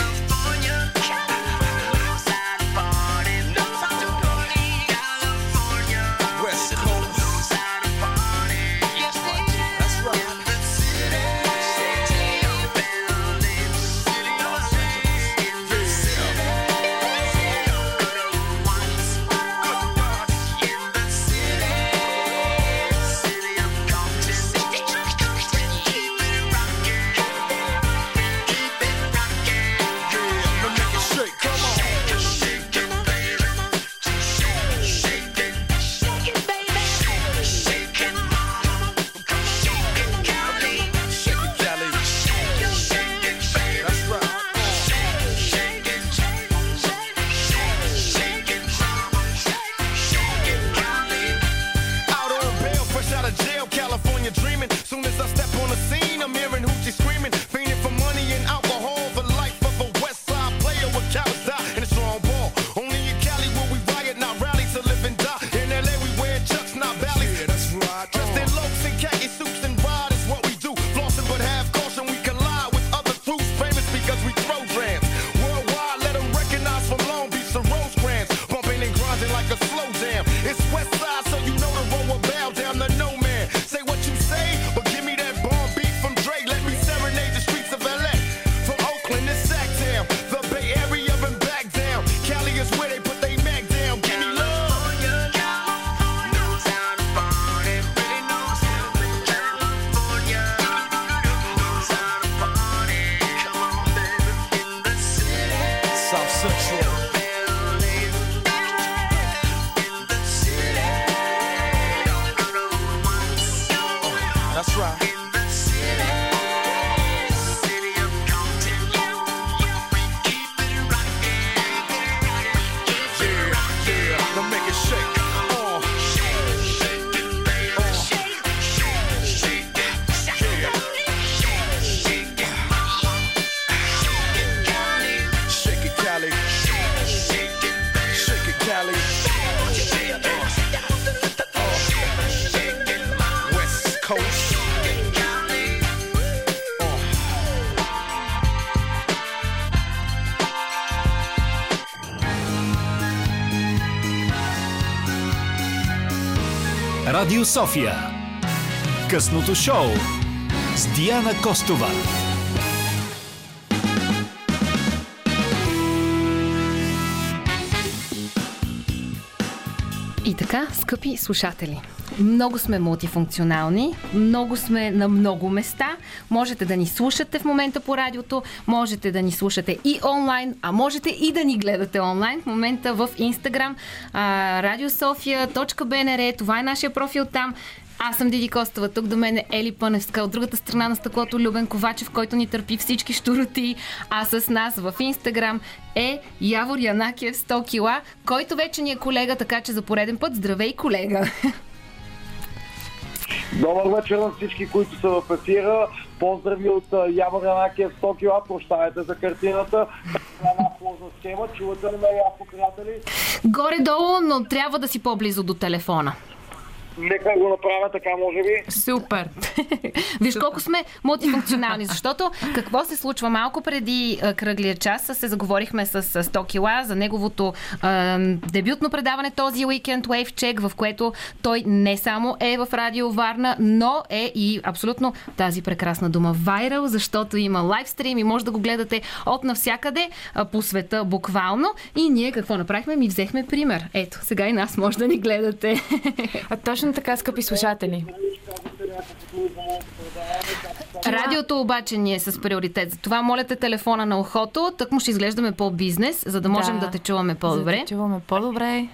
Радио София. Късното шоу с Диана Костова. И така, скъпи слушатели, Много сме мултифункционални, много сме на много места. Можете да ни слушате в момента по радиото, можете да ни слушате и онлайн, а можете и да ни гледате онлайн в момента в Instagram, радио софия точка бе ен ер, това е нашия профил там. Аз съм Диди Костова, тук до мен е Ели Пъневска, от другата страна на стъклото Любен Ковачев, който ни търпи всички щуроти, а с нас в Инстаграм е Явор Янакиев, сто кила, който вече ни е колега, така че за пореден път здравей, колега! Добър вечер на всички, които са в ефира. Поздрави от Явор Янакиев, сто кила. Прощавайте за картината. Една сложна схема. Чувате ли ме ясно, приятели? Горе-долу, но трябва да си по-близо до телефона. Нека го направя така, може би. Супер! Виж колко сме мултифункционални, защото какво се случва малко преди а, кръглия час, се заговорихме с сто кила за неговото а, дебютно предаване този уикенд, WaveCheck, в което той не само е в Радио Варна, но е и абсолютно тази прекрасна дума вайрал, защото има лайвстрим и може да го гледате от навсякъде а, по света буквално. И ние какво направихме? Ми взехме пример. Ето, сега и нас може да ни гледате. А точно така, скъпи слушатели. Радиото обаче ни е с приоритет. Затова моля те телефона на ухото, тъкмо ще изглеждаме по-бизнес, за да можем да, да те чуваме по-добре. Да те чуваме по-добре.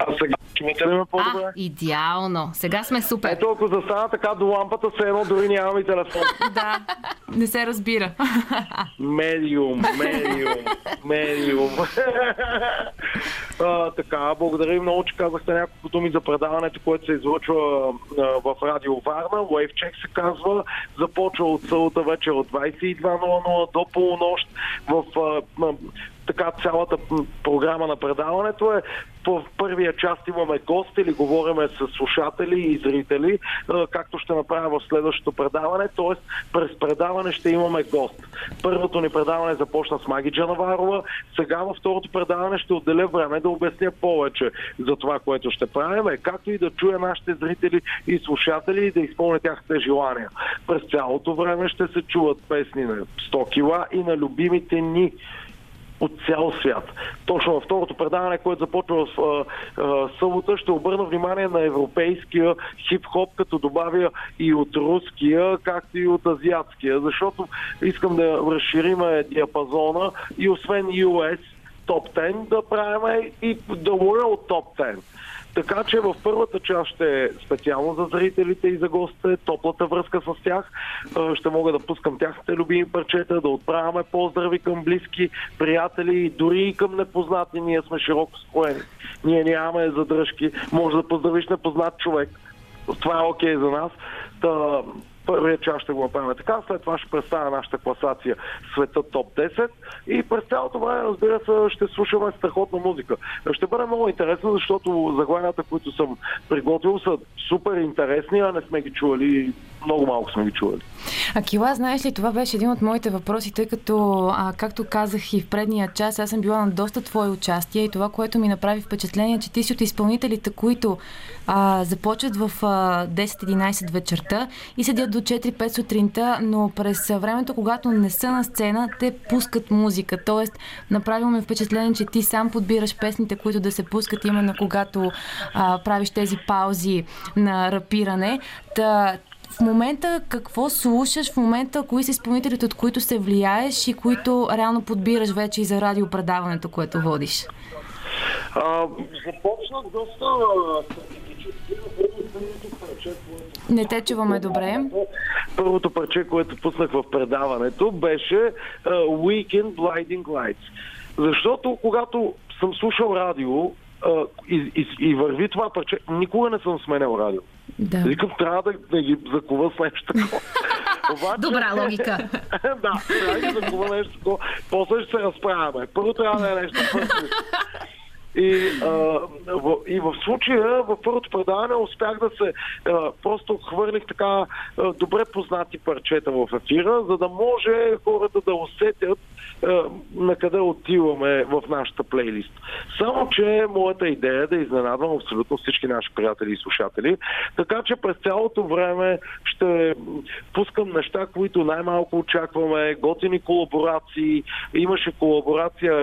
А сега чувате ли ме по-добре? А, идеално. Сега сме супер. Ето, ако застана така до лампата, все едно дори нямам и телефон. Да, не се разбира. Медиум, медиум, медиум. А, така, благодаря ви много, че казахте няколко думи за предаването, което се излъчва а, в Радио Варна. WaveCheck се казва. Започва от събота вечер от двайсет и два часа до полунощ в... А, а, така цялата програма на предаването е. В първия част имаме гости или говориме с слушатели и зрители, както ще направя в следващото предаване, т.е. през предаване ще имаме гост. Първото ни предаване започна с Маги Джанаварова, сега във второто предаване ще отделя време да обясня повече за това, което ще правим, както и да чуя нашите зрители и слушатели и да изпълня тяхните желания. През цялото време ще се чуват песни на сто кила и на любимите ни от цял свят. Точно във второто предаване, което започва в събота, ще обърна внимание на европейския хип-хоп, като добавя и от руския, както и от азиатския, защото искам да разшириме диапазона и освен ю ес топ десет да правим и да ловя от топ десет. Така че в първата част ще е специално за зрителите и за гостите, топлата връзка с тях. Ще мога да пускам тяхните любими парчета, да отправяме поздрави към близки, приятели и дори и към непознати. Ние сме широко споени. Ние нямаме задръжки. Може да поздравиш непознат човек. Това е окей за нас. Та... Първият част ще го направим така, след това ще представя нашата класация света топ десет и през цялото време, разбира се, ще слушаме страхотна музика. Ще бъде много интересно, защото заглавията, които съм приготвил, са супер интересни, а не сме ги чували, много малко сме ги чували. А Кила, знаеш ли, това беше един от моите въпроси, тъй като, а, както казах и в предния час, аз съм била на доста твое участие и това, което ми направи впечатление, че ти си от изпълнителите, които а, започват в а, десет единайсет вечерта и седят до четири-пет сутринта, но през времето, когато не са на сцена, те пускат музика. Тоест, направило ми впечатление, че ти сам подбираш песните, които да се пускат именно когато а, правиш тези паузи на рапиране. Та, в момента какво слушаш, в момента кои са изпълнителите, от които се влияеш и които реално подбираш вече и за радиопредаването, което водиш? А, започнах доста стратегически, не те чуваме добре. Първото парче, което пуснах в предаването, беше Weekend Blinding Lights. Защото когато съм слушал радио и, и, и върви това парче, никога не съм сменял радио. Да. Викам, трябва да, да ги закува с нещо такова. Обаче, добра логика. Да, трябва да ги закува нещо такова. После ще се разправяме. Първо трябва да е нещо първо. И, а, в, и в случая, във първото предаване успях да се а, просто хвърлих така а, добре познати парчета в ефира, за да може хората да усетят а, на къде отиваме в нашата плейлист. Само, че моята идея е да изненадвам абсолютно всички наши приятели и слушатели, така че през цялото време ще пускам неща, които най-малко очакваме, готини колаборации, имаше колаборация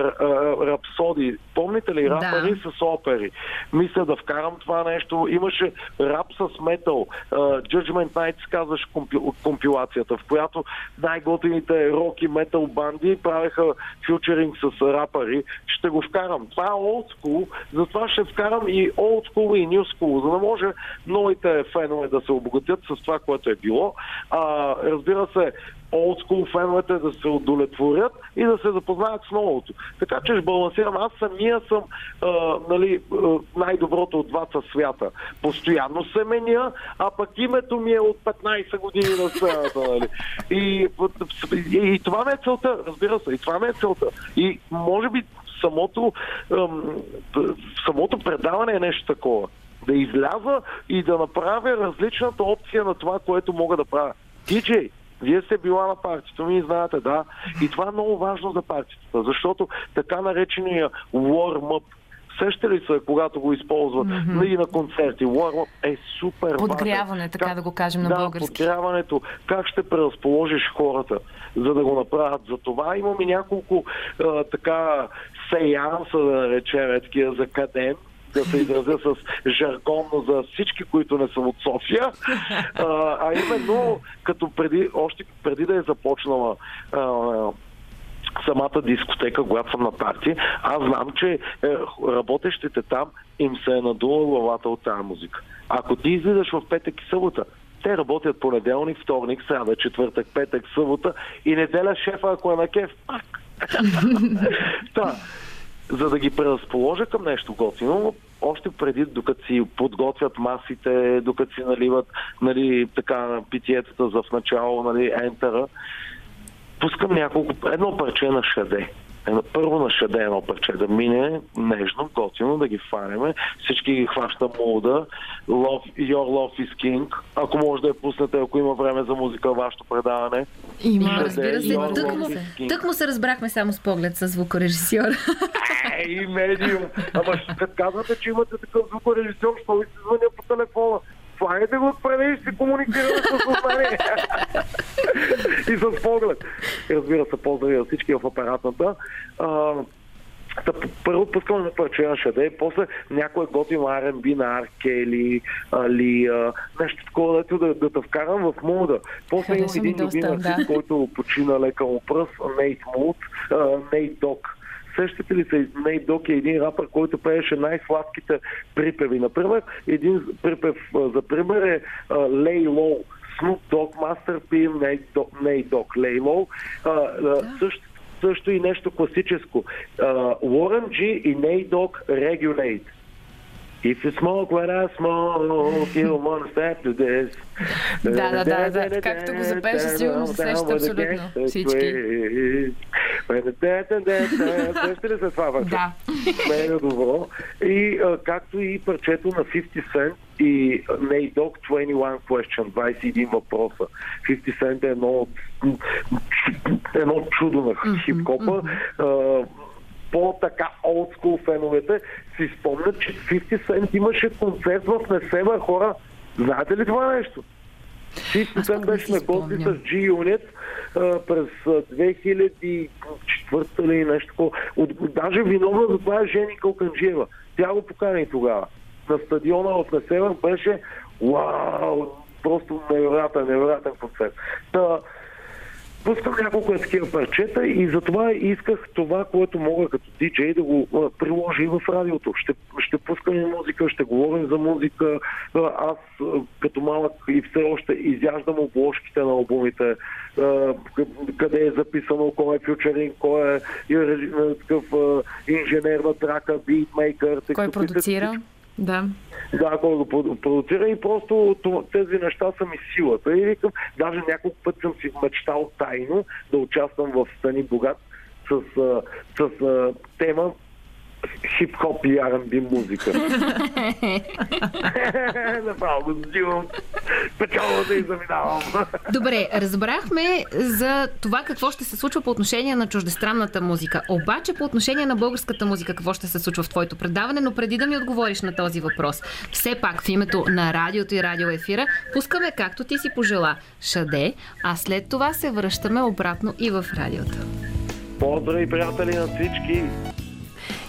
Rapsodie, помните ли? Да. пари с опери. Мисля да вкарам това нещо. Имаше рап с метал. Uh, Judgment Night казваш компи... компилацията, в която най-готините рок и метал банди правеха фьючеринг с рапари. Ще го вкарам. Това е old school, затова ще вкарам и old school и new school, за да може новите фенове да се обогатят с това, което е било. Uh, разбира се, олдскул феновете да се удовлетворят и да се запознаят с новото. Така че ще балансирам. Аз самия съм а, нали, най-доброто от двата свята. Постоянно се меня, а пък името ми е от петнайсет години на сцената. Нали. И, и, и това ми е целта, разбира се. И това ми е целта. И може би самото, ам, самото предаване е нещо такова. Да изляза и да направя различната опция на това, което мога да правя. Диджей, вие сте била на партито ми, знаете, да. И това е много важно за партитата, защото така наречения warm-up, сеща ли се, когато го използват mm-hmm. и на концерти, warm-up е супер важно. Подгряване, важен. Така как, да го кажем на да, български. Подгряването, как ще преразположиш хората, за да го направят. За това имаме няколко а, така сеанса, да наречем, такива за кадем, да се изразя с жаргонно за всички, които не са от София. А, а именно, като преди, още преди да е започнала а, самата дискотека, когато съм на парти, аз знам, че е, работещите там им се е надула главата от тази музика. Ако ти излизаш в петък и събота, те работят понеделник, вторник, сряда, четвъртък, петък, събота и неделя шефа, ако е на кеф, пак. Та, за да ги преразположа към нещо готино, още преди, докато си подготвят масите, докато си наливат, нали, така, питиетата за в начало, нали, ентера, пускам няколко, едно парче на шаде. Първо на шаде едно парче, да мине нежно, готино, да ги фанеме. Всички ги хваща мода. Love, Your Love is King. Ако може да я пуснете, ако има време за музика, вашето предаване. Има, шаде, разбира се. Тък му, тък му се разбрахме само с поглед с звукорежисьора. Ей, медиум! Ама като казвате, че имате такъв звукорежисьор, ще ви се звъня по телефона. Слагайте го отпреди и ще комуникираме с съзнание. И с поглед. Разбира се, поздрави на всички в апаратната. А, тъп, първо пускаме на парчена шаде, после някой готим Ар енд Би на R. Kelly, али, а, нещо такова, дето да, да, да вкарам в муда. После има един любим артист, който почина лека му пръст, Nate Mood, Nate Dogg. Сещате ли се, Nate Dogg е един рапър, който пееше най-сладките припеви. Например, един припев за пример е uh, Lay Low, Snoop Dogg, Master P, Nate Dogg, Lay Low. Uh, uh, също, също и нещо класическо. Uh, Warren G и Nate Dogg, Regulate. If you smoke what I smoke, you wanna step to this. Да, да, да, да. Както го запеше, сигурно се сеща абсолютно всички. Сеща ли се това парче? Да. Мен е добро. И както и парчето на петдесет Cent и Nate Dogg, двайсет и едно question, двайсет и един въпроса. петдесет Cent е едно, едно чудо на хип-хопа. По-така олдскул феновете си спомнят, че петдесет Cent имаше концерт в Nesebar, хора. Знаете ли това нещо? петдесет Cent беше на гости с G-Unit през две хиляди и четвърта или нещо такова. Даже виновна за това е Жени Калканджиева. Тя го покани тогава. На стадиона в Nesebar беше вау! Просто невероятен, невероятен концерт. Та... Пускам няколко е такива парчета и затова исках това, което мога като диджей да го а, приложи и в радиото. Ще, ще пускам музика, ще говорим за музика. Аз като малък и все още изяждам обложките на албумите. А, къде е записано, кой е фьючеринг, кой е такъв а, инженер на трака, битмейкър. Кой продуцира? Да. Да, кой го продуцира и просто тези неща са ми силата. И викам, даже няколко път съм си мечтал тайно да участвам в Стани богат с, с, с тема хип-хоп и Ар енд Би музика. Направо го задивам. Печалата и заминавам. Добре, разбрахме за това какво ще се случва по отношение на чуждестранната музика. Обаче по отношение на българската музика какво ще се случва в твоето предаване, но преди да ми отговориш на този въпрос, все пак в името на радиото и радио ефира пускаме както ти си пожела шаде, а след това се връщаме обратно и в радиото. Поздрави, приятели, на всички!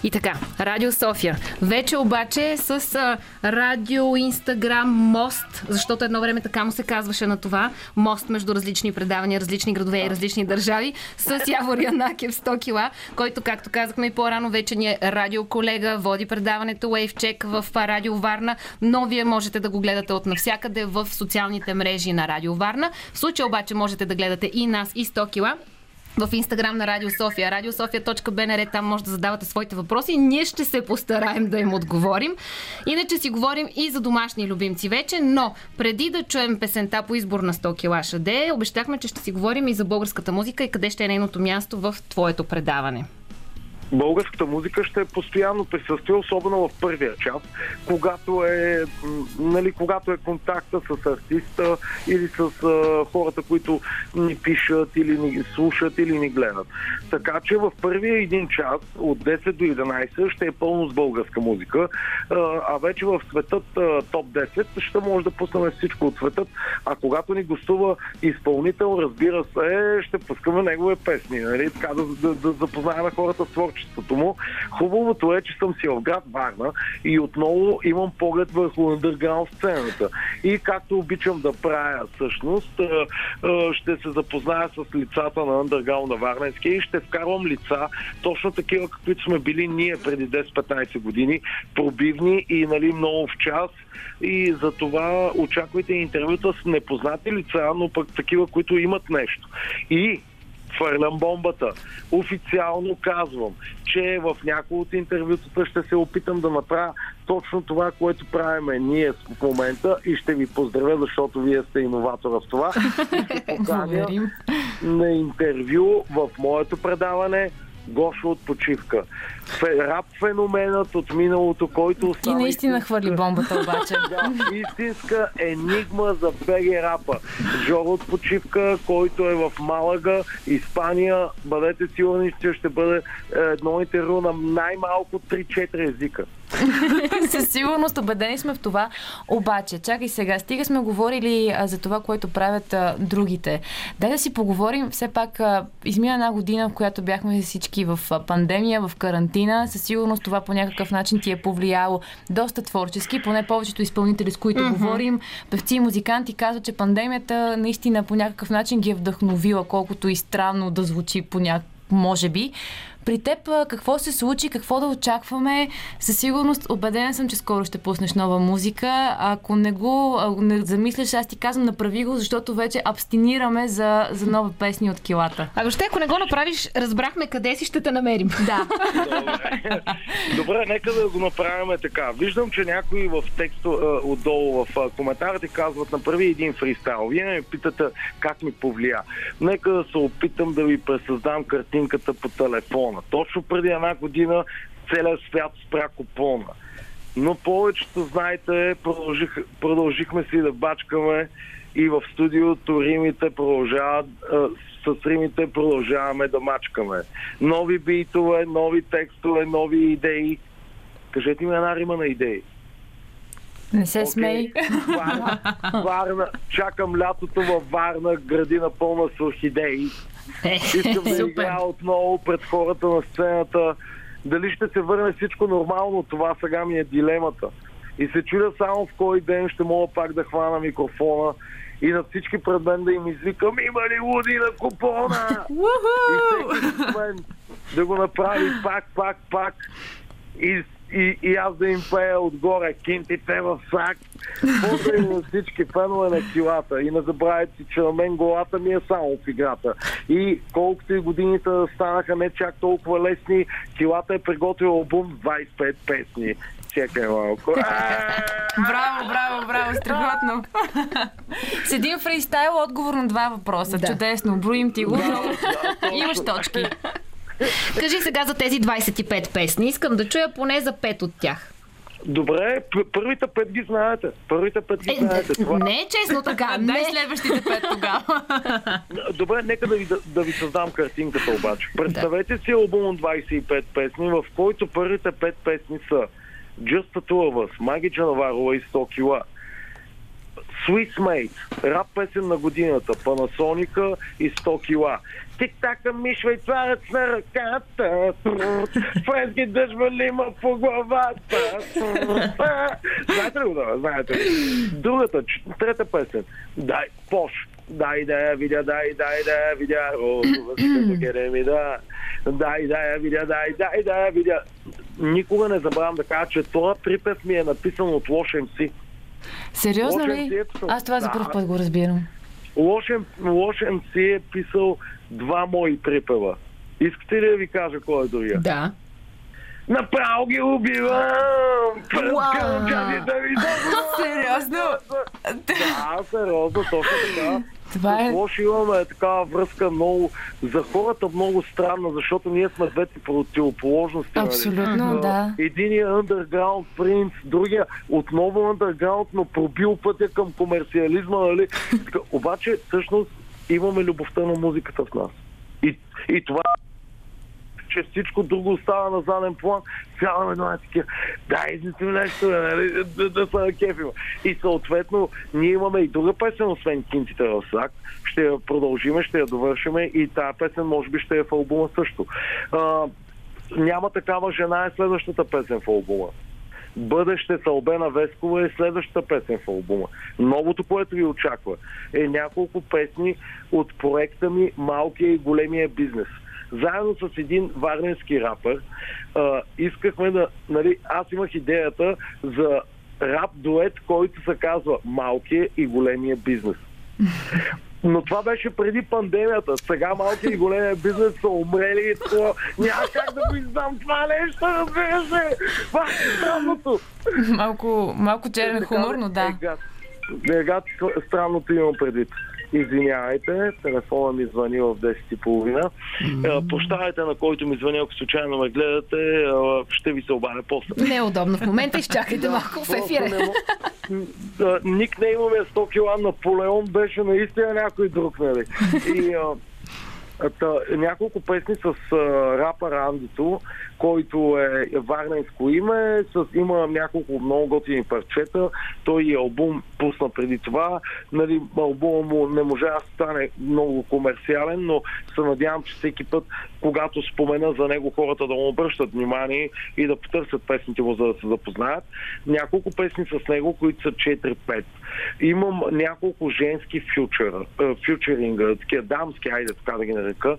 И така, Радио София. Вече обаче с а, Радио Инстаграм Мост, защото едно време така му се казваше на това. Мост между различни предавания, различни градове и различни държави. С Явор Янакиев, сто кила, който, както казахме и по-рано, вече ни е радиоколега, води предаването WaveCheck в Радио Варна, но вие можете да го гледате от навсякъде в социалните мрежи на Радио Варна. В случая обаче можете да гледате и нас, и сто кила. В Инстаграм на Радио София, радио софия точка бе ен ер, там може да задавате своите въпроси. Ние ще се постараем да им отговорим. Иначе си говорим и за домашни любимци вече, но преди да чуем песента по избор на сто кила Шаде, обещахме, че ще си говорим и за българската музика и къде ще е нейното място в твоето предаване. Българската музика ще е постоянно присъствие, особено в първия час, когато е, нали, когато е контакта с артиста или с а, хората, които ни пишат или ни слушат или ни гледат. Така че в първия един час от десет до единайсет ще е пълно с българска музика, а, а вече в светът а, топ десет ще може да пуснем всичко от светът, а когато ни гостува изпълнител, разбира се, ще пускаме негови песни, нали, така да, да, да запознаем хората с творчеството му. Хубавото е, че съм си в град Варна и отново имам поглед върху underground сцената. И както обичам да правя всъщност, ще се запозная с лицата на underground на Варненския и ще вкарвам лица точно такива, каквито сме били ние преди десет-петнайсет години, пробивни и, нали, много в час. И за това очаквайте интервюта с непознати лица, но пък такива, които имат нещо. И хвърлям бомбата. Официално казвам, че в някои от интервютата ще се опитам да направя точно това, което правиме ние в момента и ще ви поздравя, защото вие сте иноватора в това. И ще поканя на интервю в моето предаване Гошо от почивка. Рап феноменът от миналото, който остана... И наистина хвърли бомбата обаче. Да, истинска енигма за беге рапа. Жоро от почивка, който е в Малага, Испания. Бъдете сигурни, че ще бъде едно интервю на най-малко три-четири езика. Със сигурност, убедени сме в това. Обаче, чакай сега, стига сме говорили а, за това, което правят а, другите. Дай да си поговорим, все пак а, измина една година, в която бяхме всички в а, пандемия, в карантина. Със сигурност това по някакъв начин ти е повлияло доста творчески, поне повечето изпълнители, с които mm-hmm. говорим, певци и музиканти казват, че пандемията наистина по някакъв начин ги е вдъхновила, колкото и странно да звучи по някакъв, може би. При теб какво се случи, какво да очакваме? Със сигурност, убеден съм, че скоро ще пуснеш нова музика. Ако не го не замисляш, аз ти казвам, направи го, защото вече абстинираме за, за нова песни от килата. А въобще, ако не го направиш, разбрахме къде си, ще те намерим. Да. Добре, Добре нека да го направим така. Виждам, че някои в текста отдолу в коментарите казват, направи един фристайл. Вие ме питате как ми повлия. Нека да се опитам да ви пресъздам картинката по телефона. Точно преди една година целият свят спря купона. Но повечето, знаете, продължих, продължихме си да бачкаме и в студиото римите продължават, с римите продължаваме да мачкаме. Нови битове, нови текстове, нови идеи. Кажете ми една рима на идеи. Не се okay. смей. Варна, Варна. Чакам лятото във Варна, градина пълна с орхидеи. Искам да играя отново пред хората на сцената. Дали ще се върне всичко нормално, това сега ми е дилемата. И се чудя само в кой ден ще мога пак да хвана микрофона и на всички пред мен да им извикам: има ли луди на купона? И всеки мен да го направи пак, пак, пак. И И, и аз да им пея отгоре кинтите в сак. Поздрави на всички фенове на килата. И не забравяйте си, че на мен главата ми е само в играта. И колкото и годините станаха не чак толкова лесни, килата е приготвила албум двайсет и пет песни. Чекай малко. Браво, браво, браво, страхотно. С един фристайл отговор на два въпроса. Да. Чудесно, броим ти го. Да, да, имаш точки. Кажи сега за тези двайсет и пет песни. Искам да чуя поне за пет от тях. Добре, първите пет ги знаете. Първите пет ги е, знаете. Това... Не е честно така. Не. Дай следващите пет тогава. Добре, нека да ви, да, да ви създам картинката обаче. Представете да. си албум двайсет и пет песни, в който първите пет песни са Just the Two of Us, Маги Джанаварова и сто кила, Sweet Mate, рап песен на годината, Панасоника и сто кила. Тик-така мишва и цварят на ръката. Френски дъжбали има по главата. Знаете ли го това? Знаете ли? Другата, трета песен. Дай, Пош. Дай да я видя, дай, дай да я видя. О, ми, да. Дай да я видя, дай, дай да я видя. Никога не забравям да кажа, че това припев ми е написано от Лош М С. Сериозно Лош ли? Е писал... Аз това за първ път го разбирам. Лош М С е писал два мои припева. Искате ли да ви кажа кой е другия? Да. Направо ги убивам! Пръскам джазите ви дълго! Сериозно? Да, сериозно, точно така. Това е... Лошо имаме такава връзка много, за хората много странна, защото ние сме двете противоположности. Абсолютно, нали? Да. Единият underground принц, другия отново underground, но пробил пътя към комерциализма, нали? Обаче, всъщност, имаме любовта на музиката в нас. И, и това, че всичко друго остава на заден план, цяло едно е такива, да, измислим нещо, да, да, да са на кефима. И съответно, ние имаме и друга песен, освен кинтите в сак. Ще я продължиме, ще я довършиме и тая песен, може би, ще е в албума също. А, няма такава жена е следващата песен в албума. Бъдеще с Албена Вескова е следващата песен в албума. Новото, което ви очаква, е няколко песни от проекта ми Малкия и големия бизнес. Заедно с един варненски рапър а, искахме да... Нали, аз имах идеята за рап-дует, който се казва Малкия и големия бизнес. Но това беше преди пандемията. Сега Малкия и големия бизнес са умрели и това. Няма как да го издам това нещо, разбира се! Това е странното! Малко, малко черен хуморно, да. Егат, странното имам предвид. Извинявайте, телефона ми звъни в десет и половина. Mm-hmm. Прощавайте, на който ми звъни, ако случайно ме гледате, ще ви се обадя после. Неудобно в момента, изчакайте малко в ефира. Никнейма ми е сто кила, Наполеон беше наистина някой друг, нали? И а, та, няколко песни с а, рапър Андито, който е варненско име, с, има няколко много готини парчета. Той и албум пусна преди това. Нали, албумът му не може да стане много комерциален, но се надявам, че всеки път, когато спомена за него, хората да му обръщат внимание и да потърсят песните му, за да се запознаят. Няколко песни с него, които са четири-пет. Имам няколко женски фьючера, фьючеринга, такива дамски, айде така да ги нарека,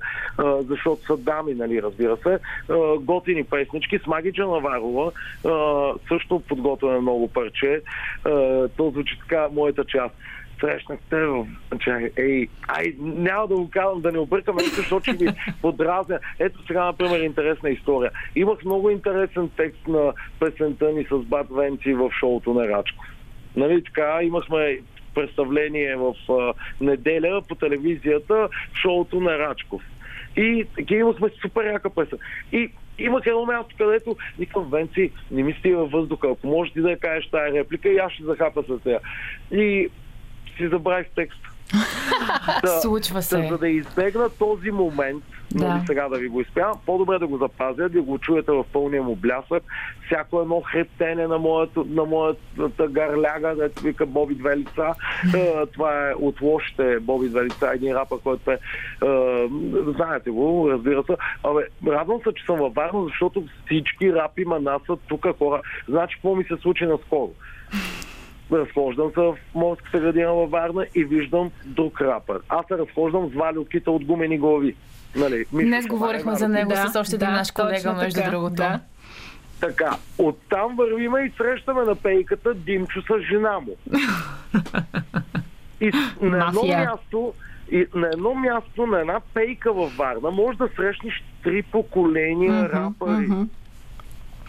защото са дами, нали, разбира се. Готини песнички. С Маги Джанаварова също подготвяме много парче. То звучи така моята част. Срещнах те в... Ей, ай, няма да го казвам, да не объркаме, защото ще ви подразня. Ето сега, например, интересна история. Имах много интересен текст на песента ни с Бат Венци в шоуто на Рачков. Нали така, имахме представление в неделя по телевизията в шоуто на Рачков. И имахме супер яка песен. И имах едно място, където викам, Венци, не ми стига въздуха, ако можеш ти да я кажеш тая реплика и аз ще захапя с нея. И си забравих текст. Да, случва се. Да, за да избегна този момент, да. Нали сега да ви го изпявам, по-добре да го запазя, да го чуете в пълния му блясък. Всяко едно хрептене на, моето, на моята гарляга, дето вика Боби Две лица. Това е от лошите Боби Две лица, един рапа, който е... Знаете го, разбира се. Абе, радвам се, че съм във Варна, защото всички рапи манасат тук хора. Значи, какво ми се случи наскоро? Разхождам се в морската градина във Варна и виждам друг рапър. Аз се разхождам с валютките от гумени глави. Нали, днес говорихме за него да, с още един да, наш колега, между така, другото. Да. Така, оттам вървиме и срещаме на пейката Димчо с жена му. И на едно място, и на едно място, на една пейка във Варна, може да срещнеш три поколения mm-hmm, рапъри. Mm-hmm.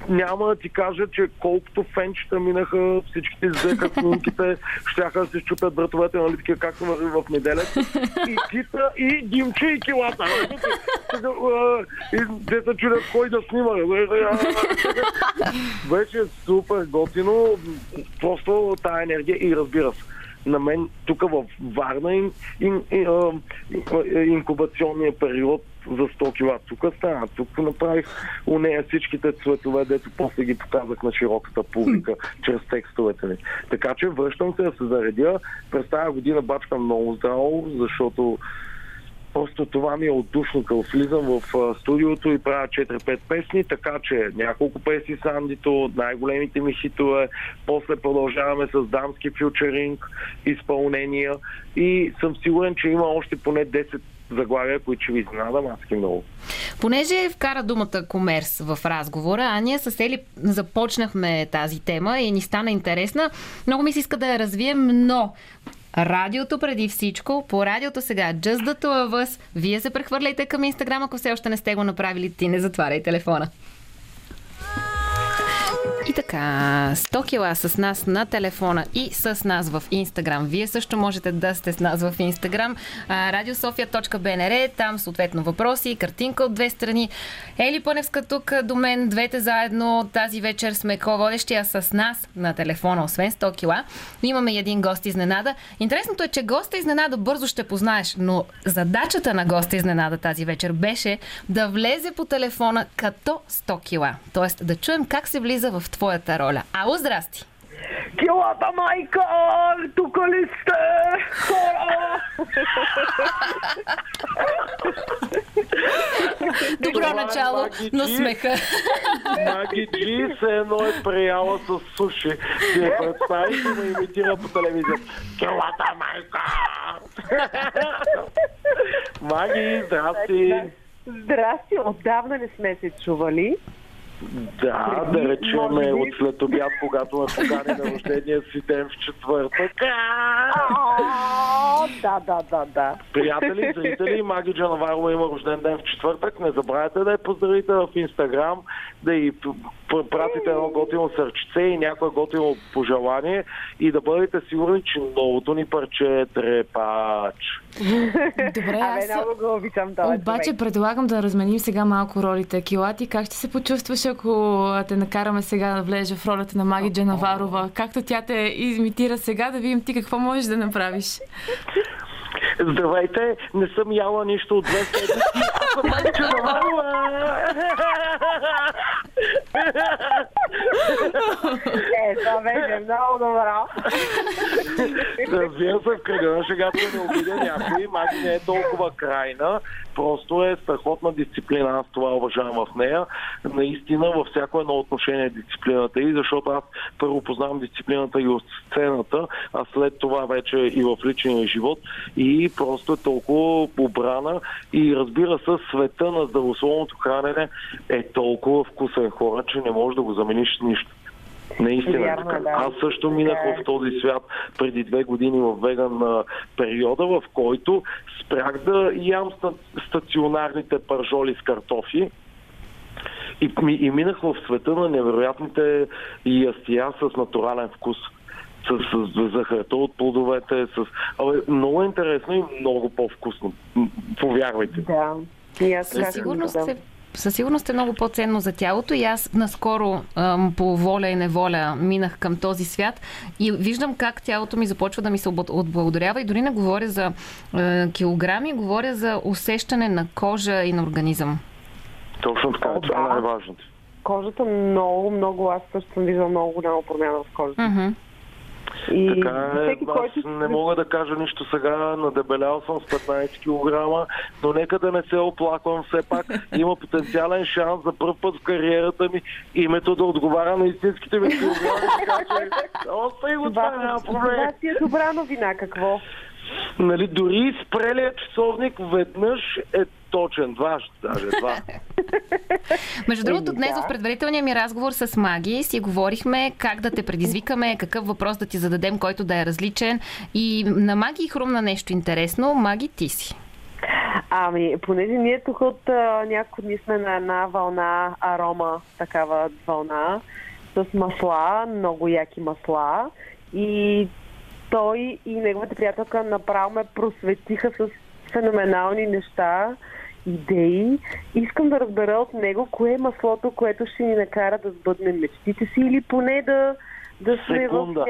Няма да ти кажа, че колкото фенчета минаха, всичките взеха снимките, щяха да се щупят братовете, нали такива, както в неделя. И Кита, и Димче, и Килата. И те се чудят кой да снима. Вече е супер готино. Просто тая енергия и разбира се. На мен тук в Варна ин, ин, ин, ин, инкубационния период за сто кила. Тук стана, тук направих у нея всичките цветове, дето после ги показах на широката публика чрез текстовете ми. Така че връщам се да се заредя. През тази година бачкам много здраво, защото Просто това ми е отдушно, като влизам в студиото и правя четири-пет песни, така че няколко песни с Андито, най-големите ми хитове, после продължаваме с дамски фючеринг, изпълнения и съм сигурен, че има още поне десет заглавия, които ще ви изненадам адски много. Понеже вкара думата комерс в разговора, а ние с Ели започнахме тази тема и ни стана интересна. Много ми се иска да я развием, но радиото преди всичко, по радиото сега, Just the Two of Us, вие се прехвърляйте към Инстаграм, ако все още не сте го направили, ти не затваряй телефона. И така, сто кила с нас на телефона и с нас в Инстаграм. Вие също можете да сте с нас в Инстаграм. радио софия точка би ен ар, там съответно въпроси, картинка от две страни. Ели Пъневска тук до мен, двете заедно. Тази вечер сме ко-водещия с нас на телефона, освен сто кила. Имаме един гост изненада. Интересното е, че госта изненада бързо ще познаеш, но задачата на госта изненада тази вечер беше да влезе по телефона като сто кила. Тоест да чуем как се влиза в твоята роля. Ало, здрасти! Килата майка! Тук ли сте? Хора! Добро начало, но смеха. Магиджи се едно е прияла с суши. Ти я представиш и ме имитира по телевизията. Килата майка! Маги, здрасти! Здрасти, отдавна не сме се чували. Да, да речеме от след обяд, когато ме покани на рождения си ден в четвъртък. Да, да, да, да. Приятели, зрители, Маги Джанаварова има рожден ден в четвъртък. Не забравяйте да я поздравите в Инстаграм, да й пратите едно готино сърчице и някое готино пожелание и да бъдете сигурни, че новото ни парче е трепач. Добре, аз обаче предлагам да разменим сега малко ролите. Килати, как ще се почувстваш, ако те накараме сега да влезеш в ролята на Маги Джанаварова? Както тя те измитира сега, да видим ти какво можеш да направиш. Здравейте, не съм яла нищо от две седмици. Аз съм Маги Джанаварова! Е, това беше много добро. Разбира се, в кръга на шегата не обидя някой. Маги не е толкова крайна. Просто е страхотна дисциплина. Аз това уважавам в нея. Наистина, във всяко едно отношение е дисциплината и, защото аз първо познавам дисциплината и от сцената, а след това вече и в личния живот. И просто е толкова обрана. И разбира се, света на здравословното хранене е толкова вкусен, хора, че не можеш да го замениш с нищо. Наистина. Да. Аз също минах в този свят преди две години в веган периода, в който спрях да ям стационарните пържоли с картофи и, и минах в света на невероятните ястия с натурален вкус. С, с захарта от плодовете. С... Абе, много интересно и много по-вкусно. Повярвайте. Да. Със сигурност се... Със сигурност е много по-ценно за тялото и аз наскоро по воля и неволя минах към този свят и виждам как тялото ми започва да ми се отблагодарява и дори не говоря за килограми, говоря за усещане на кожа и на организъм. Точно така, О, това е най-важното. Кожата много, много, аз също съм виждала много голяма промяна в кожата. Mm-hmm. И така е, аз не мога да кажа нищо сега, надебелял съм с петнайсет килограма, но нека да не се оплаквам все пак. Има потенциален шанс за първ път в кариерата ми името да отговаря на истинските ми килограми. Остай го, това няма проблем. Това ти е добра новина, какво? Нали, дори спрелият часовник веднъж е точен, два ще даже, два. Между другото, днес в предварителния ми разговор с Маги си говорихме как да те предизвикаме, какъв въпрос да ти зададем, който да е различен. И на Маги хрумна нещо интересно. Маги, ти си. Ами, понеже ние тук от няколко дни сме на една вълна, арома, такава вълна, с масла, много яки масла. И той и неговата приятелка направо ме просветиха с феноменални неща, идеи. Искам да разбера от него кое е маслото, което ще ни накара да сбъднем мечтите си или поне да, да сме секунда.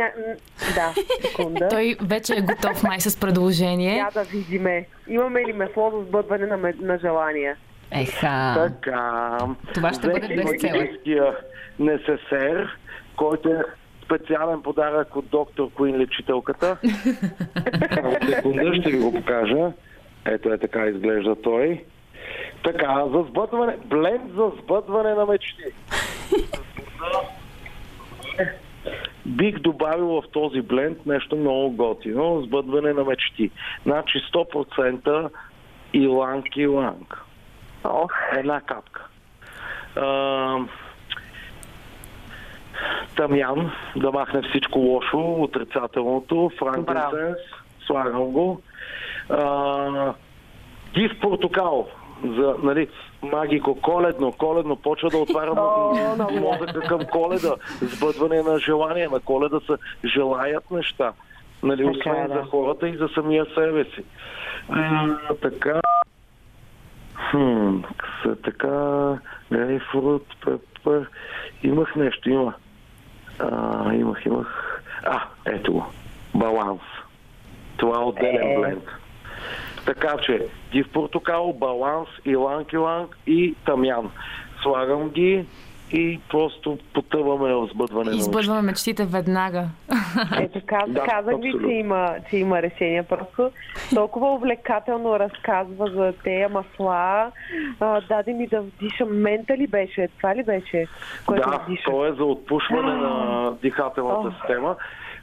в... Да, секунда. Той вече е готов май с предложение. Да, да видиме. Имаме ли масло за сбъдване на, на желания? Еха. Така. Това ще бъде безцелен. Несесер, който е специален подарък от доктор Куин лечителката. Секунда, ще ви го покажа. Ето е така изглежда той. Така, за сбъдване, бленд за сбъдване на мечти. Бих добавил в този бленд нещо много готино. Сбъдване на мечти. Значи сто процента иланг иланг. Ох, една капка. А, тамян, да махне всичко лошо, отрицателното. Франкенсенс, слагам го. А, див портокал. За, нали, магико, коледно, коледно, почва да отварям oh, мозъка към Коледа, сбъдване на желания, на Коледа са желаят неща, нали, така, освен да. За хората и за самия себе си. Mm. А, така, хм, така, грейпфрут, пепър, имах нещо, има, а, имах, имах, а, ето го, баланс, това е отделен hey. бленд. Така че, див портокал, баланс, иланг-иланг и тамян. Слагам ги и просто потъваме в сбъдване. Избъдваме мечтите веднага. Ето, каз, да, казах ви, че има, че има решение. Просто толкова увлекателно разказва за тея масла. А, даде ми да вдишам. Мента ли беше? Това ли беше? Което да, вдиша? То е за отпушване на дихателната oh. система.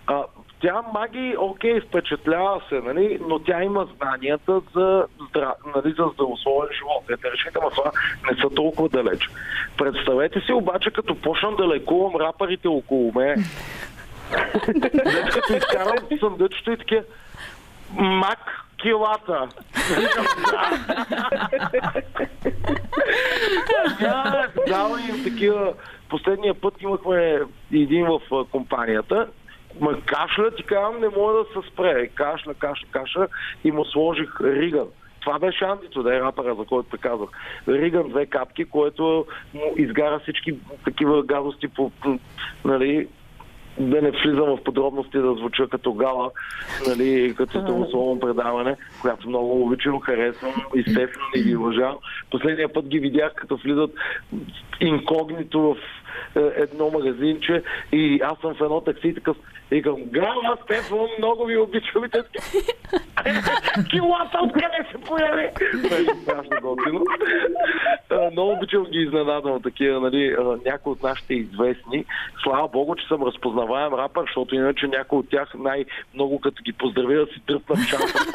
А, тя маги, окей, впечатлява се, нали, но тя има знанията за, здра... нали, за здравословен живот. Етеричните масла не са толкова далеч. Представете си обаче, като почнам да лекувам рапарите около мен. Днес като изкарам съндъчето и такива мак килата. Тя дава им такива... Последния път имахме един в компанията. Ма кашля, ти казвам, не мога да се спре. Кашля, кашля, кашля и му сложих Риган. Това беше Андито, да е рапъра, за който приказвах. Риган, две капки, което му изгара всички такива гадости по... Нали, да не влизам в подробности, да звуча като гала, нали, като телословно предаване, която много обичам, харесвам, естествено и ги уважавам. Последния път ги видях, като влизат инкогнито в е, едно магазинче и аз съм в едно такси и такъв, и към гала, Стефан, много ви обичам и тези килата откъде се появи! Беше страшно готино. Много обичам ги изненадам такива, нали, някои от нашите известни. Слава Богу, че съм разпознавал рапър, защото иначе някой от тях най-много като ги поздравя да си тръпнат шанса.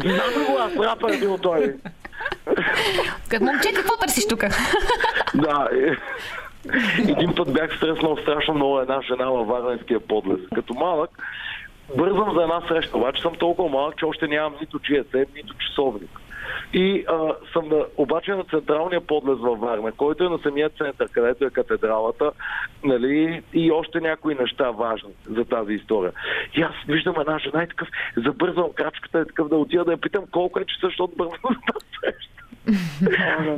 Знам ли го аз, рапър е бил той. Как момче, какво търсиш тук? Да, един път бях стреснал страшно много една жена във Варненския подлез. Като малък, бързам за една среща, обаче съм толкова малък, че още нямам нито джи ес ем, нито часовник. И а, съм на, обаче на централния подлез във Варна, който е на самия център, където е катедралата, нали, и още някои неща важни за тази история. И аз виждам една жена и такъв, забързвам крачката и такъв да отида да я питам колко е часа, защото бързам за тази среща.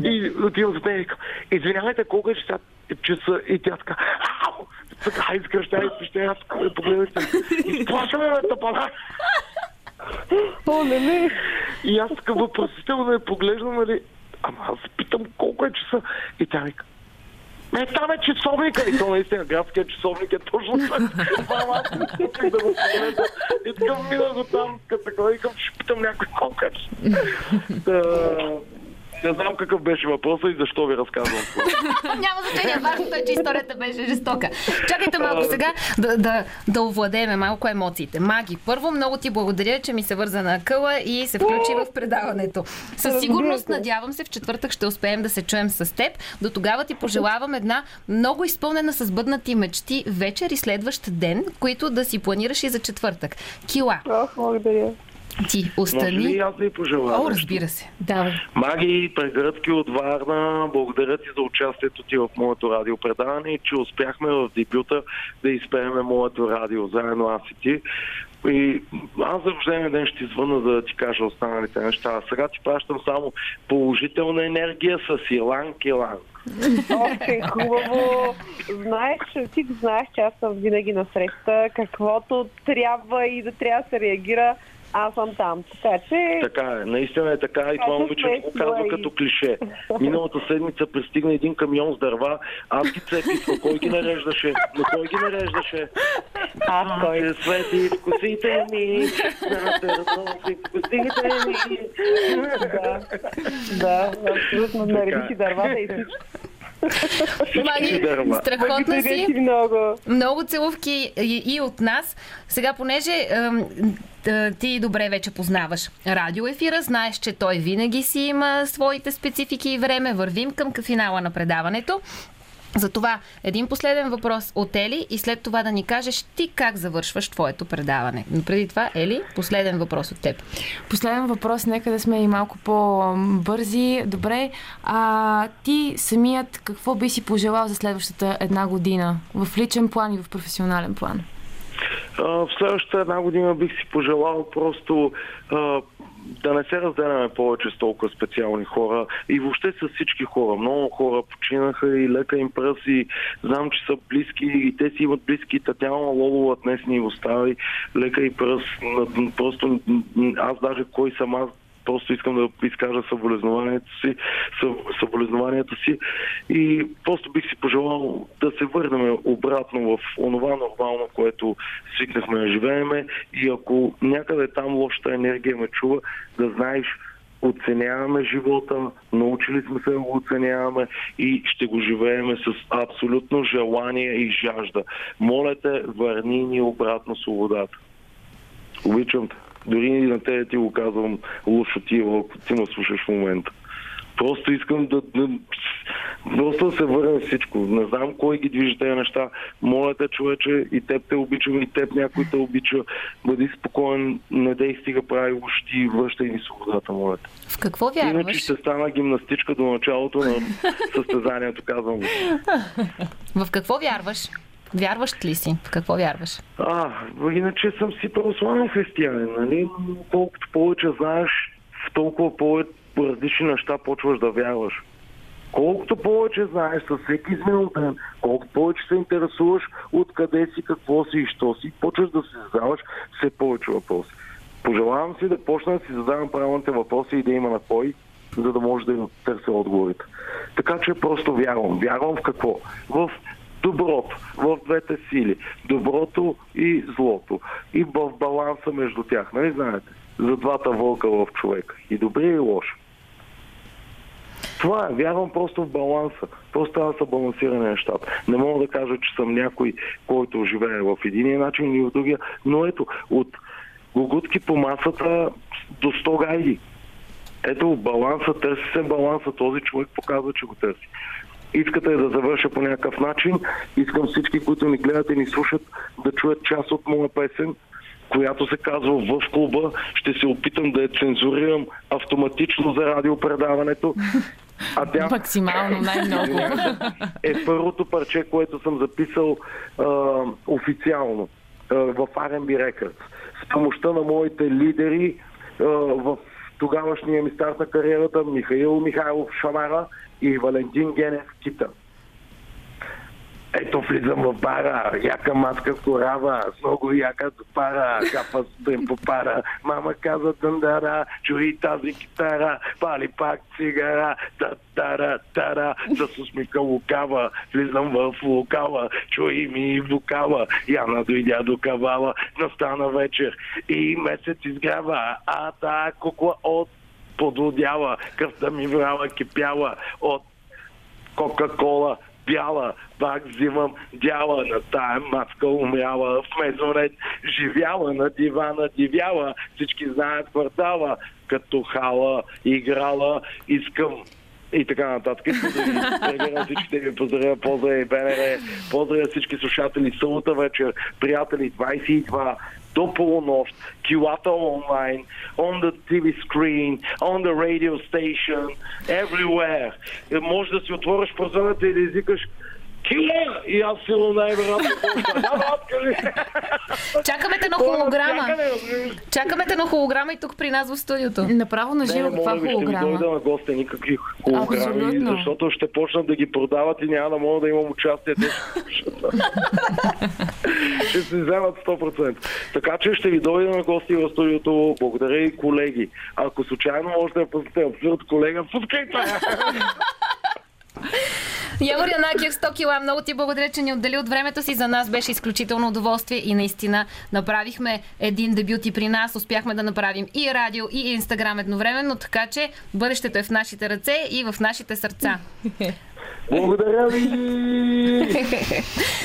И отивам за нея и казвам, извинявайте, колко е часа, часа и тя така, ау! Така изкръща, изкръща, аз погледам и сплашваме на тъпана. О, не, не. И аз така въпросително да я поглеждам, нали, ама аз питам колко е часа. И тя ми казва, не, там е часовника. И то наистина, градския часовник е точно така. Ама аз не искам да го погледам. И така мина го там, като викам, ще питам някой колко е часа. Не знам какъв беше въпросът и защо ви разказвам това. Няма значение, важното е, че историята беше жестока. Чакайте малко сега да, да, да овладеем малко емоциите. Маги, първо много ти благодаря, че ми се върза на къла и се включи в предаването. Със сигурност, надявам се, в четвъртък ще успеем да се чуем с теб. До тогава ти пожелавам една много изпълнена със сбъднати мечти вечер и следващ ден, които да си планираш и за четвъртък. Кила. Ох, благодаря. Ти остани. Аз ви пожелавам. О, разбира се. Давай. Маги, прегръдки от Варна, благодаря ти за участието ти в моето радиопредаване и че успяхме в дебюта да изпееме моето радио, заедно аз и ти. И аз за рождения ден ще ти звъна, за да ти кажа останалите неща. А сега ти пращам само положителна енергия с иланг-иланг. Окей, хубаво. Знаеш, ти знаеш, че аз съм винаги на среща, каквото трябва и да трябва да се реагира. Аз съм там, така че... Така е, наистина е така, така и това момиче го казва и... като клише. Миналата седмица пристигна един камион с дърва, аз ги цепих, но кой ги нареждаше? Но кой ги нареждаше? Аз кой? Свети вкусите ми, свети вкусите ми. Да, да, абсолютно нареждахи дървата и всичко. Маги, страхотна си. Много. много целувки и, и от нас. Сега, понеже е, ти добре вече познаваш радиоефира, знаеш, че той винаги си има своите специфики и време. Вървим към финала на предаването. Затова един последен въпрос от Ели и след това да ни кажеш ти как завършваш твоето предаване. Но преди това, Ели, последен въпрос от теб. Последен въпрос, нека да сме и малко по-бързи. Добре, а ти самият какво би си пожелал за следващата една година? В личен план и в професионален план? А, в следващата една година бих си пожелал просто... А... да не се разделяме повече с толкова специални хора и въобще с всички хора. Много хора починаха и лека им пръс и знам, че са близки и те си имат близки. Татяна Лолова днес ни остави лека и пръс. Просто аз даже кой съм аз, просто искам да изкажа съболезнованието си, съболезнованието си и просто бих си пожелал да се върнем обратно в онова нормално, което свикнахме да живееме и ако някъде там лошата енергия ме чува, да знаеш, оценяваме живота, научили сме се да го оценяваме и ще го живееме с абсолютно желание и жажда. Моля те, върни ни обратно свободата. Обичам те. Дори на тебе ти го казвам лошо ти, ако ти ме слушаш в момента. Просто искам да, да, просто да се върна всичко. Не знам кой ги движи тези неща. Моля те, човече, и теб те обичам, и теб някой те обича. Бъди спокоен, не дей стига прави ушти, връщай ни свободата, моля те. В какво вярваш? Иначе ще стана гимнастичка до началото на състезанието, казвам го. В какво вярваш? Вярваш ли си? В какво вярваш? А, иначе съм си православен християнин, нали? Колкото повече знаеш, в толкова повече различни неща почваш да вярваш. Колкото повече знаеш със всеки изминал ден, колкото повече се интересуваш откъде си, какво си и що си, почваш да си задаваш все повече въпроси. Пожелавам си да почна да си задавам правилните въпроси и да има на кой, за да може да им търся отговорите. Така че просто вярвам. Вярвам в какво? В доброто, в двете сили. Доброто и злото. И в баланса между тях. Нали знаете? За двата вълка в човека. И добри и лоши. Това е. Вярвам просто в баланса. Просто трябва да са балансирани нещата. Не мога да кажа, че съм някой, който живее в единия начин и в другия. Но ето, от гугутки по масата до сто гайди. Ето баланса, търси се баланса. Този човек показва, че го търси. Искате да завърша по някакъв начин. Искам всички, които ни гледат и ни слушат, да чуят част от моя песен, която се казва "В клуба". Ще се опитам да я цензурирам автоматично за радиопредаването. А тя... максимално, най-много. Е първото парче, което съм записал а, официално а, в Ар енд Би Records. С помощта на моите лидери а, в тогавашния ми старт на кариерата, Михаил Михайлов Шамара и Валентин Генев Кита. Ето влизам в бара, яка маска корава, с много яка пара, капа стъм по пара, мама каза дъндара, чури тази китара, пали пак цигара, та-тара-тара, с усмика лукава, влизам в локала, чуи ми и вокала, Яна дойдя до кавала, настана вечер и месец изграва, а та кукла от подлодяла, кръвта ми врала, кипяла от Кока-Кола, бяла, пак взимам дяла, на тая маска умряла, в мезорет живяла, на дивана дивяла, всички знаят квартала, като хала, играла, искам и така нататък. Поздравя всички, ви поздравя, поздравя БНР, поздравя всички слушатели, събота вечер, приятели, двайсет и два до полунощ, килата онлайн, on the ти ви screen, on the radio station, everywhere. Може да си отвориш прозората и да извикаш Кила! И аз силно най-вероятно. Чакаме те на холограма. Чакаме те на холограма и тук при нас в студиото. Направо на живо каква холограма. Не, не дойда на гости никакви холограми, защото ще почнат да ги продават и няма да мога да имам участие. Ще се вземат сто процента. Така че ще ви дойда на гости в студиото. Благодаря и колеги. Ако случайно може да я пъзнете абсурд колега, пускайте! Явор Янакиев, сто кила, много ти благодаря, че ни отдели от времето си. За нас беше изключително удоволствие и наистина направихме един дебют и при нас. Успяхме да направим и радио, и Инстаграм едновременно, така че бъдещето е в нашите ръце и в нашите сърца. Благодаря ви!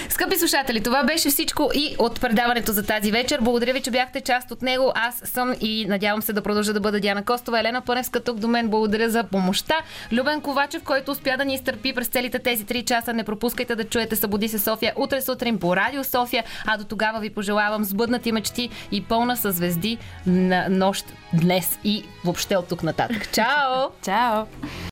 Скъпи слушатели, това беше всичко и от предаването за тази вечер. Благодаря ви, че бяхте част от него. Аз съм и надявам се да продължа да бъда Диана Костова. Елена Пъневска тук до мен. Благодаря за помощта. Любен Ковачев, който успя да ни изтърпи през целите тези три часа. Не пропускайте да чуете Събуди се София утре сутрин по Радио София. А до тогава ви пожелавам сбъднати мечти и пълна със звезди на нощ днес и въобще от тук нататък. Чао! Чао!